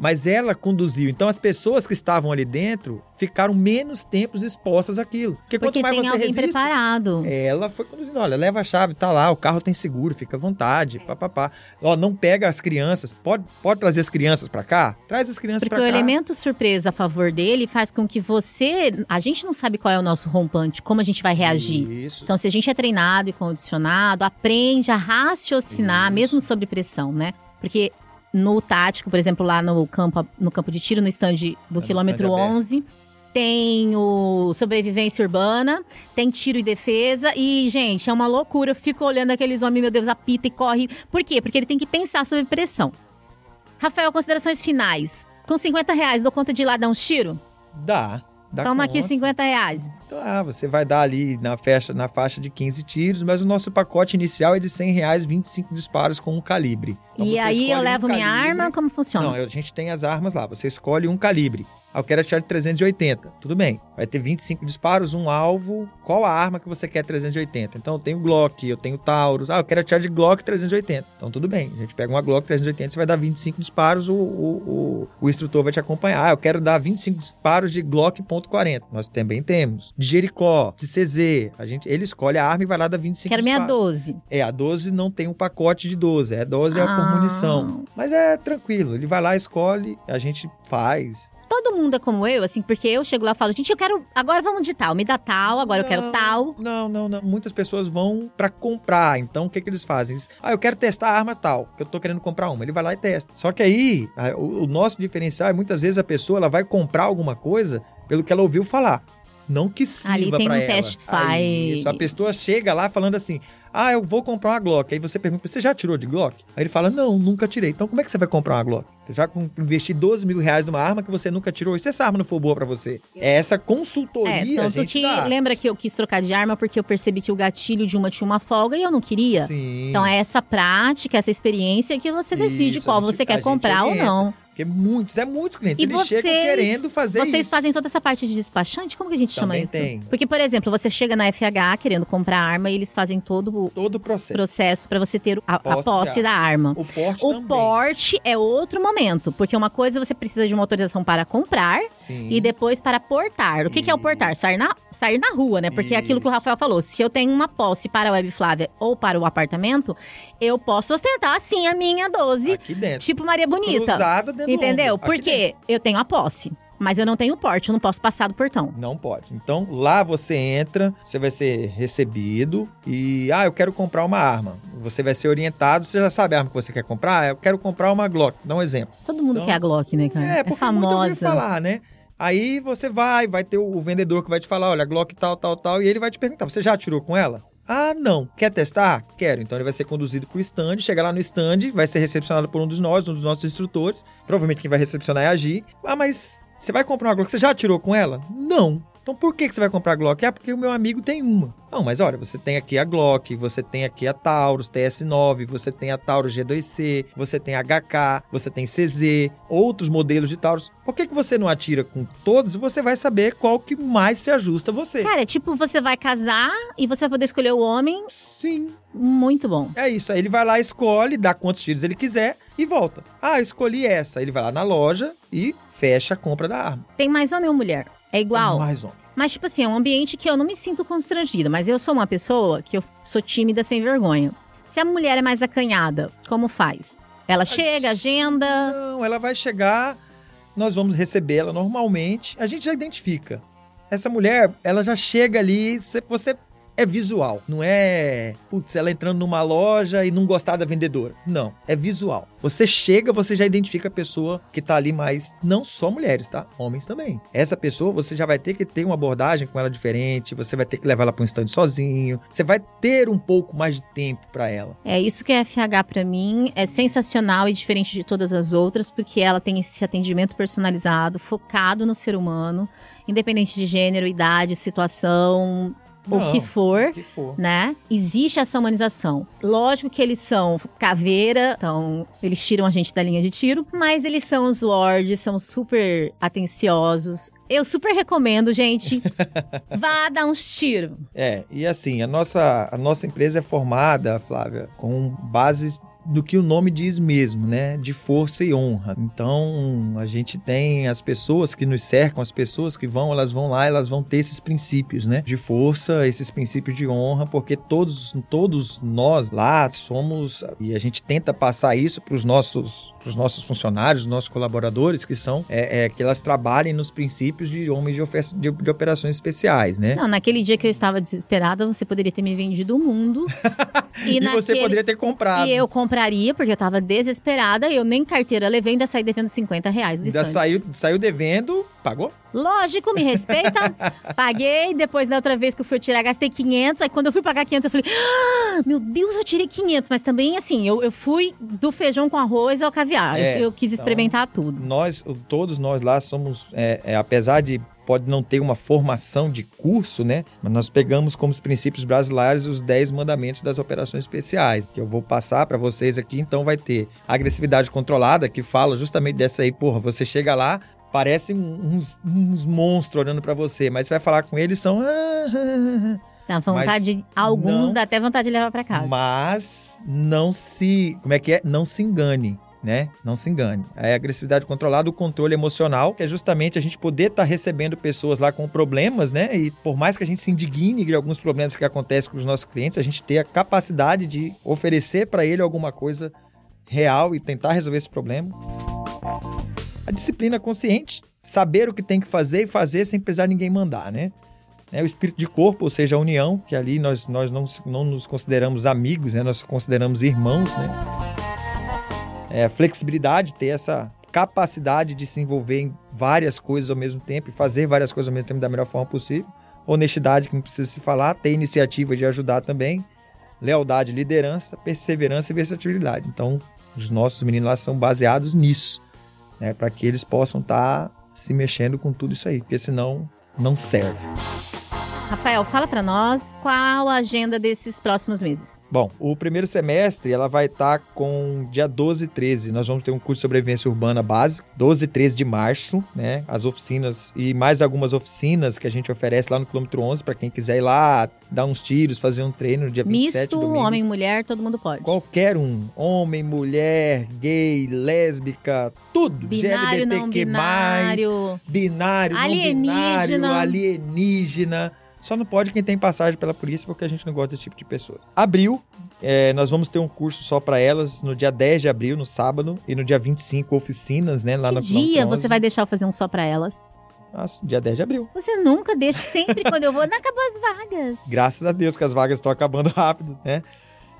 Mas ela conduziu. Então as pessoas que estavam ali dentro ficaram menos tempos expostas àquilo. Porque, Porque quanto mais tem você alguém resiste, preparado. Ela foi conduzindo, olha, ela leva a chave, tá lá, o carro tem seguro, fica à vontade, papapá. Ó, não pega as crianças, pode, pode trazer as crianças pra cá? Traz as crianças Porque pra cá. Porque o elemento surpresa a favor dele faz com que você... A gente não sabe qual é o nosso rompante, como a gente vai reagir. Isso. Então, se a gente é treinado e condicionado, aprende a raciocinar, Isso. mesmo sob pressão, né? Porque... No tático, por exemplo, lá no campo, no campo de tiro, no stand do é quilômetro onze, tem o sobrevivência urbana, tem tiro e defesa. E, gente, é uma loucura. Eu fico olhando aqueles homens, meu Deus, apita e corre. Por quê? Porque ele tem que pensar sobre pressão. Rafael, considerações finais. Com cinquenta reais, dou conta de ir lá dar uns tiros? Dá. Dá Toma conta. Aqui cinquenta reais. Tá, você vai dar ali na, faixa, na faixa de quinze tiros, mas o nosso pacote inicial é de cem reais, vinte e cinco disparos com um calibre. Então, e aí eu levo um minha calibre. Arma, como funciona? Não, a gente tem as armas lá, você escolhe um calibre. Eu quero atirar de trezentos e oitenta, tudo bem. Vai ter vinte e cinco disparos, um alvo, qual a arma que você quer trezentos e oitenta? Então eu tenho Glock, eu tenho Taurus, ah, eu quero atirar de Glock trezentos e oitenta. Então tudo bem, a gente pega uma Glock trezentos e oitenta, você vai dar vinte e cinco disparos, o, o, o, o instrutor vai te acompanhar. Ah, eu quero dar vinte e cinco disparos de Glock ponto quarenta, nós também temos. De Jericó, de C Z, a gente, ele escolhe a arma e vai lá dar vinte e cinco quero disparos. Quero minha doze. É, a doze não tem um pacote de doze, é doze ah. é por munição. Mas é tranquilo, ele vai lá, escolhe, a gente faz... Todo mundo é como eu, assim, porque eu chego lá e falo, gente, eu quero, agora vamos de tal, me dá tal, agora não, eu quero tal. Não, não, não. Muitas pessoas vão pra comprar, então o que que eles fazem? Eles, ah, eu quero testar a arma tal, que eu tô querendo comprar uma. Ele vai lá e testa. Só que aí, o, o nosso diferencial é, muitas vezes, a pessoa, ela vai comprar alguma coisa pelo que ela ouviu falar. Não que sirva pra ela. Ali tem um test fire. Isso, a pessoa chega lá falando assim, ah, eu vou comprar uma Glock. Aí você pergunta, você já tirou de Glock? Aí ele fala, não, nunca tirei. Então como é que você vai comprar uma Glock? Você já investir doze mil reais numa arma que você nunca tirou. E se essa arma não for boa pra você? É essa consultoria, é, a gente que dá. Lembra que eu quis trocar de arma porque eu percebi que o gatilho de uma tinha uma folga e eu não queria? Sim. Então é essa prática, essa experiência que você decide isso, qual gente, você quer comprar ou não. Porque muitos, é muitos clientes, e eles vocês, chegam querendo fazer vocês isso. Vocês fazem toda essa parte de despachante? Como que a gente Também chama tem. Isso? Porque, por exemplo, você chega na F H querendo comprar arma e eles fazem todo o todo processo, processo para você ter a, a posse da arma. O porte O também. porte é outro momento, porque uma coisa você precisa de uma autorização para comprar Sim. e depois para portar. O que, que é o portar? Sair na, sair na rua, né? Porque isso. é aquilo que o Rafael falou, se eu tenho uma posse para a Web Flávia ou para o apartamento, eu posso ostentar, assim, a minha doze. Aqui dentro. Tipo Maria Bonita. Cruzada dentro. Entendeu? Porque eu tenho a posse, mas eu não tenho o porte, eu não posso passar do portão. Não pode. Então, lá você entra, você vai ser recebido e... Ah, eu quero comprar uma arma. Você vai ser orientado, você já sabe a arma que você quer comprar. Ah, eu quero comprar uma Glock, dá um exemplo. Todo mundo então, quer a Glock, né, cara? É, é porque famosa. Muito ouviu falar, né? Aí você vai, vai ter o vendedor que vai te falar, olha, Glock tal, tal, tal. E ele vai te perguntar, você já atirou com ela? Ah, não. Quer testar? Quero. Então ele vai ser conduzido para o stand, chega lá no stand, vai ser recepcionado por um dos nós, um dos nossos instrutores. Provavelmente quem vai recepcionar é a Gi. Ah, mas você vai comprar uma Glock? Você já atirou com ela? Não. Então por que você vai comprar a Glock? Ah, porque o meu amigo tem uma. Não, mas olha, você tem aqui a Glock, você tem aqui a Taurus T S nove, você tem a Taurus G dois C, você tem a H K, você tem C Z, outros modelos de Taurus. Por que que você não atira com todos? Você vai saber qual que mais se ajusta a você. Cara, é tipo, você vai casar e você vai poder escolher o homem? Sim. Muito bom. É isso, aí ele vai lá, escolhe, dá quantos tiros ele quiser e volta. Ah, eu escolhi essa. Ele vai lá na loja e fecha a compra da arma. Tem mais homem ou mulher? É igual? Tem mais homem. Mas, tipo assim, é um ambiente que eu não me sinto constrangida. Mas eu sou uma pessoa que eu sou tímida, sem vergonha. Se a mulher é mais acanhada, como faz? Ela Mas chega, agenda... Não, ela vai chegar, nós vamos recebê-la normalmente. A gente já identifica. Essa mulher, ela já chega ali, você... É visual, não é, putz, ela entrando numa loja e não gostar da vendedora. Não, é visual. Você chega, você já identifica a pessoa que tá ali, mas não só mulheres, tá? Homens também. Essa pessoa, você já vai ter que ter uma abordagem com ela diferente, você vai ter que levar ela pra um stand sozinho, você vai ter um pouco mais de tempo pra ela. É isso que a F H pra mim é sensacional e diferente de todas as outras, porque ela tem esse atendimento personalizado, focado no ser humano, independente de gênero, idade, situação... Não, o que for, que for, né? Existe essa humanização. Lógico que eles são caveira, então eles tiram a gente da linha de tiro, mas eles são os lords, são super atenciosos. Eu super recomendo, gente, vá dar uns tiros. É, e assim, a nossa, a nossa empresa é formada, Flávia, com bases do que o nome diz mesmo, né? De força e honra. Então, a gente tem as pessoas que nos cercam, as pessoas que vão, elas vão lá, elas vão ter esses princípios, né? De força, esses princípios de honra, porque todos, todos nós lá somos, e a gente tenta passar isso para os nossos, pros nossos funcionários, nossos colaboradores, que são, é, é, que elas trabalhem nos princípios de homens de, ofer- de, de operações especiais, né? Não, naquele dia que eu estava desesperada, você poderia ter me vendido o mundo. E, e naquele... você poderia ter comprado. E eu compraria, porque eu estava desesperada, eu nem carteira levei, ainda saí devendo cinquenta reais do ainda estande. Saiu, saiu devendo, pagou? Lógico, me respeita. Paguei, depois da outra vez que eu fui tirar, gastei quinhentos, aí quando eu fui pagar quinhentos, eu falei, ah, meu Deus, eu tirei quinhentos, mas também assim, eu, eu fui do feijão com arroz ao caviar, é, eu, eu quis então, experimentar tudo. Nós, todos nós lá somos, é, é, apesar de pode não ter uma formação de curso, né? Mas nós pegamos como os princípios brasileiros os dez mandamentos das operações especiais, que eu vou passar para vocês aqui. Então vai ter agressividade controlada, que fala justamente dessa aí, porra, você chega lá, parecem uns, uns monstros olhando para você, mas você vai falar com eles, são... Dá vontade, de, alguns não, dá até vontade de levar para casa. Mas não se... Como é que é? Não se engane. Né? Não se engane. É a agressividade controlada, o controle emocional, que é justamente a gente poder estar tá recebendo pessoas lá com problemas, né? E por mais que a gente se indigne de alguns problemas que acontecem com os nossos clientes, a gente ter a capacidade de oferecer para ele alguma coisa real e tentar resolver esse problema. A disciplina consciente, saber o que tem que fazer e fazer sem precisar ninguém mandar, né? É o espírito de corpo, ou seja, a união, que ali nós, nós não, não nos consideramos amigos, né? Nós consideramos irmãos, né? É, flexibilidade, ter essa capacidade de se envolver em várias coisas ao mesmo tempo e fazer várias coisas ao mesmo tempo da melhor forma possível. Honestidade, que não precisa se falar, ter iniciativa de ajudar também. Lealdade, liderança, perseverança e versatilidade. Então, os nossos meninos lá são baseados nisso, né? Para que eles possam estar se mexendo com tudo isso aí, porque senão não serve. Rafael, fala para nós qual a agenda desses próximos meses. Bom, o primeiro semestre ela vai estar tá com dia doze e treze. Nós vamos ter um curso de sobrevivência urbana básico, doze e treze de março, né? As oficinas e mais algumas oficinas que a gente oferece lá no quilômetro onze para quem quiser ir lá, dar uns tiros, fazer um treino no dia vinte e sete, misto, domingo. Homem, mulher, todo mundo pode. Qualquer um. Homem, mulher, gay, lésbica, tudo. Binário, G L B T Q mais, não binário. Binário, alienígena. Não binário, alienígena. Só não pode quem tem passagem pela polícia, porque a gente não gosta desse tipo de pessoas. Abril, é, nós vamos ter um curso só para elas no dia dez de abril, no sábado, e no dia vinte e cinco, oficinas, né? Lá que na dia você vai deixar eu fazer um só para elas? Nossa, dia dez de abril. Você nunca deixa, sempre quando eu vou, não acabou as vagas. Graças a Deus que as vagas estão acabando rápido, né?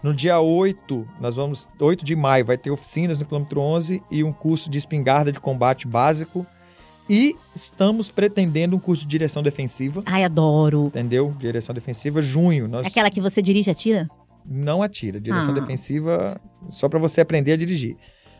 No dia oito, nós vamos, oito de maio, vai ter oficinas no quilômetro onze e um curso de espingarda de combate básico. E estamos pretendendo um curso de direção defensiva. Ai, adoro. Entendeu? Direção defensiva, junho. Nós... Aquela que você dirige e atira? Não atira. Direção ah. defensiva, só para você aprender a dirigir.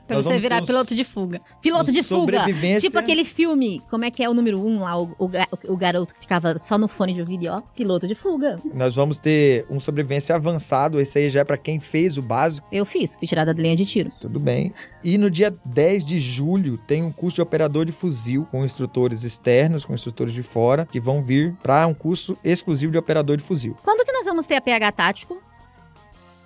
Pra nós você virar uns... piloto de fuga. Piloto um de fuga! Tipo aquele filme, como é que é o número um lá, o, o, o garoto que ficava só no fone de ouvido e ó, piloto de fuga. Nós vamos ter um sobrevivência avançado, esse aí já é pra quem fez o básico. Eu fiz, fui tirada de linha de tiro. Tudo bem. E no dia dez de julho tem um curso de operador de fuzil com instrutores externos, com instrutores de fora, que vão vir pra um curso exclusivo de operador de fuzil. Quando que nós vamos ter a P H tático?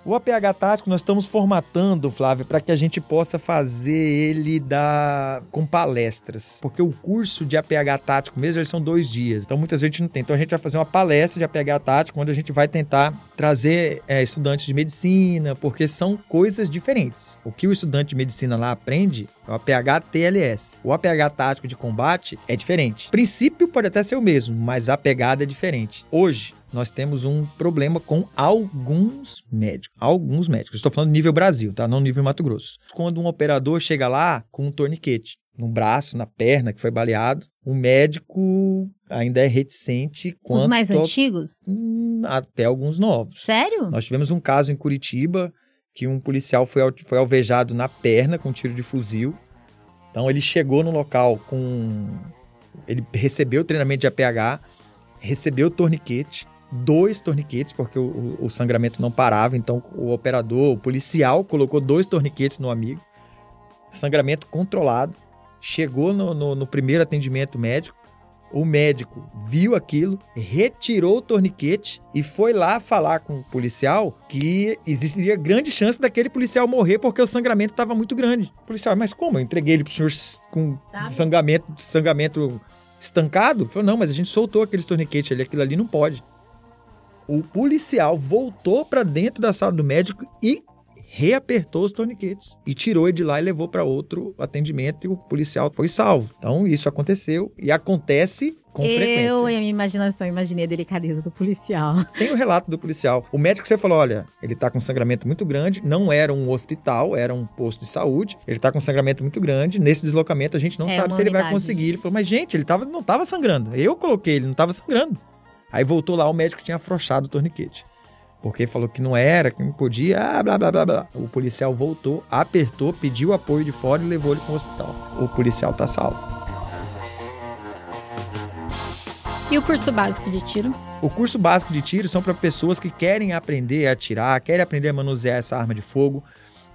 O A P H tático nós estamos formatando, Flávio, para que a gente possa fazer ele da... com palestras. Porque o curso de A P H tático mesmo, eles são dois dias. Então, muitas vezes a gente não tem. Então, a gente vai fazer uma palestra de A P H tático, onde a gente vai tentar trazer é, estudantes de medicina, porque são coisas diferentes. O que o estudante de medicina lá aprende é o A P H T L S. O A P H tático de combate é diferente. O princípio pode até ser o mesmo, mas a pegada é diferente. Hoje, nós temos um problema com alguns médicos. Alguns médicos. Estou falando nível Brasil, tá? Não nível Mato Grosso. Quando um operador chega lá com um torniquete no braço, na perna, que foi baleado, o médico ainda é reticente quanto... Os mais antigos? A... Hum, até alguns novos. Sério? Nós tivemos um caso em Curitiba que um policial foi, al... foi alvejado na perna com um tiro de fuzil. Então, ele chegou no local com... Ele recebeu treinamento de A P H, recebeu torniquete, dois torniquetes, porque o, o sangramento não parava, então o operador, o policial, colocou dois torniquetes no amigo, sangramento controlado, chegou no, no, no primeiro atendimento médico, O médico viu aquilo, retirou o torniquete e foi lá falar com o policial que existiria grande chance daquele policial morrer porque o sangramento estava muito grande. O policial, mas como? Eu entreguei ele para o senhor com sangramento, sangramento estancado? Ele falou, não, mas a gente soltou aquele torniquete ali, aquilo ali não pode. O policial voltou para dentro da sala do médico e reapertou os torniquetes e tirou ele de lá e levou para outro atendimento e o policial foi salvo. Então, isso aconteceu e acontece com eu, frequência. Eu, em minha imaginação, imaginei a delicadeza do policial. Tem o relato do policial. O médico, você falou, olha, ele tá com sangramento muito grande, não era um hospital, era um posto de saúde, ele tá com sangramento muito grande, nesse deslocamento a gente não é sabe se ele vai conseguir. Ele falou, mas gente, ele tava, não tava sangrando. Eu coloquei, ele não tava sangrando. Aí voltou lá, o médico tinha afrouxado o torniquete. Porque falou que não era, que não podia, ah, blá, blá, blá, blá. O policial voltou, apertou, pediu apoio de fora e levou ele para o hospital. O policial está salvo. E o curso básico de tiro? O curso básico de tiro são para pessoas que querem aprender a atirar, querem aprender a manusear essa arma de fogo,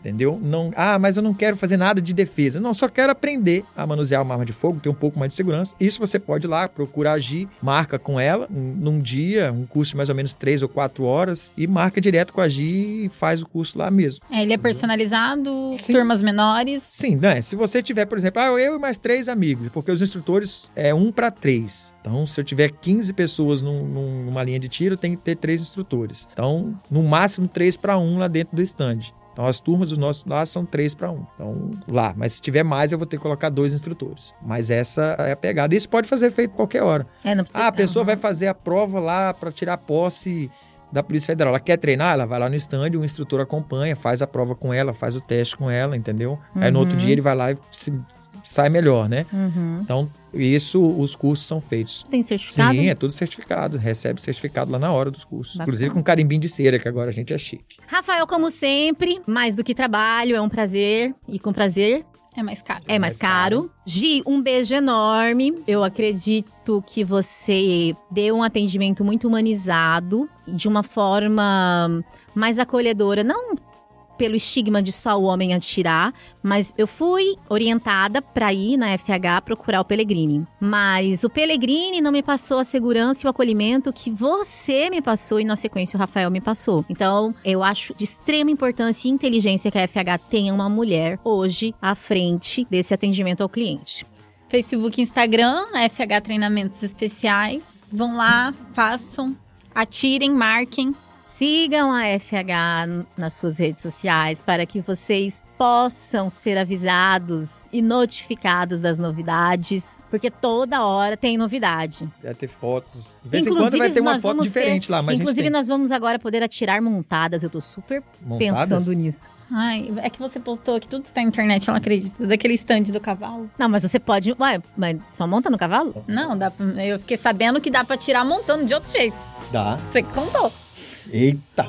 entendeu? Não, ah, mas eu não quero fazer nada de defesa. Não, só quero aprender a manusear uma arma de fogo, ter um pouco mais de segurança. Isso você pode ir lá, procura a Gi, marca com ela num dia, um curso de mais ou menos três ou quatro horas, e marca direto com a Gi e faz o curso lá mesmo. É, ele é personalizado, sim. Turmas menores. Sim, né? Se você tiver, por exemplo, ah, eu e mais três amigos, porque os instrutores é um para três. Então, se eu tiver quinze pessoas num, numa linha de tiro, tem que ter três instrutores. Então, no máximo três para um lá dentro do stand. Então, as turmas dos nossos lá são três para um. Então, lá. Mas se tiver mais, eu vou ter que colocar dois instrutores. Mas essa é a pegada. Isso pode fazer feito qualquer hora. É, não precisa... Ah, a pessoa uhum. vai fazer a prova lá para tirar posse da Polícia Federal. Ela quer treinar? Ela vai lá no stand, o instrutor acompanha, faz a prova com ela, faz o teste com ela, entendeu? Uhum. Aí, no outro dia, ele vai lá e se... sai melhor, né? Uhum. Então, isso, os cursos são feitos. Tem certificado? Sim, é tudo certificado. Recebe certificado lá na hora dos cursos. Bacana. Inclusive com carimbinho de cera, que agora a gente é chique. Rafael, como sempre, mais do que trabalho, é um prazer. E com prazer... É mais caro. É mais caro. Gi, um beijo enorme. Eu acredito que você deu um atendimento muito humanizado, de uma forma mais acolhedora, não... pelo estigma de só o homem atirar, mas eu fui orientada para ir na F H procurar o Pelegrini. Mas o Pelegrini não me passou a segurança e o acolhimento que você me passou e, na sequência, o Rafael me passou. Então, eu acho de extrema importância e inteligência que a F H tenha uma mulher hoje à frente desse atendimento ao cliente. Facebook, Instagram, F H Treinamentos Especiais. Vão lá, façam, atirem, marquem. Sigam a F H nas suas redes sociais para que vocês possam ser avisados e notificados das novidades, porque toda hora tem novidade. Vai ter fotos. De vez em quando vai ter uma foto diferente ter, lá. Mas inclusive, a gente nós tem. Vamos agora poder atirar montadas. Eu tô super montadas? Pensando nisso. Ai, é que você postou que tudo está na internet, eu não acredito. Daquele stand do cavalo. Não, mas você pode... Ué, mas só monta no cavalo? Não, dá pra, eu fiquei sabendo que dá pra tirar montando de outro jeito. Dá. Você contou. Eita!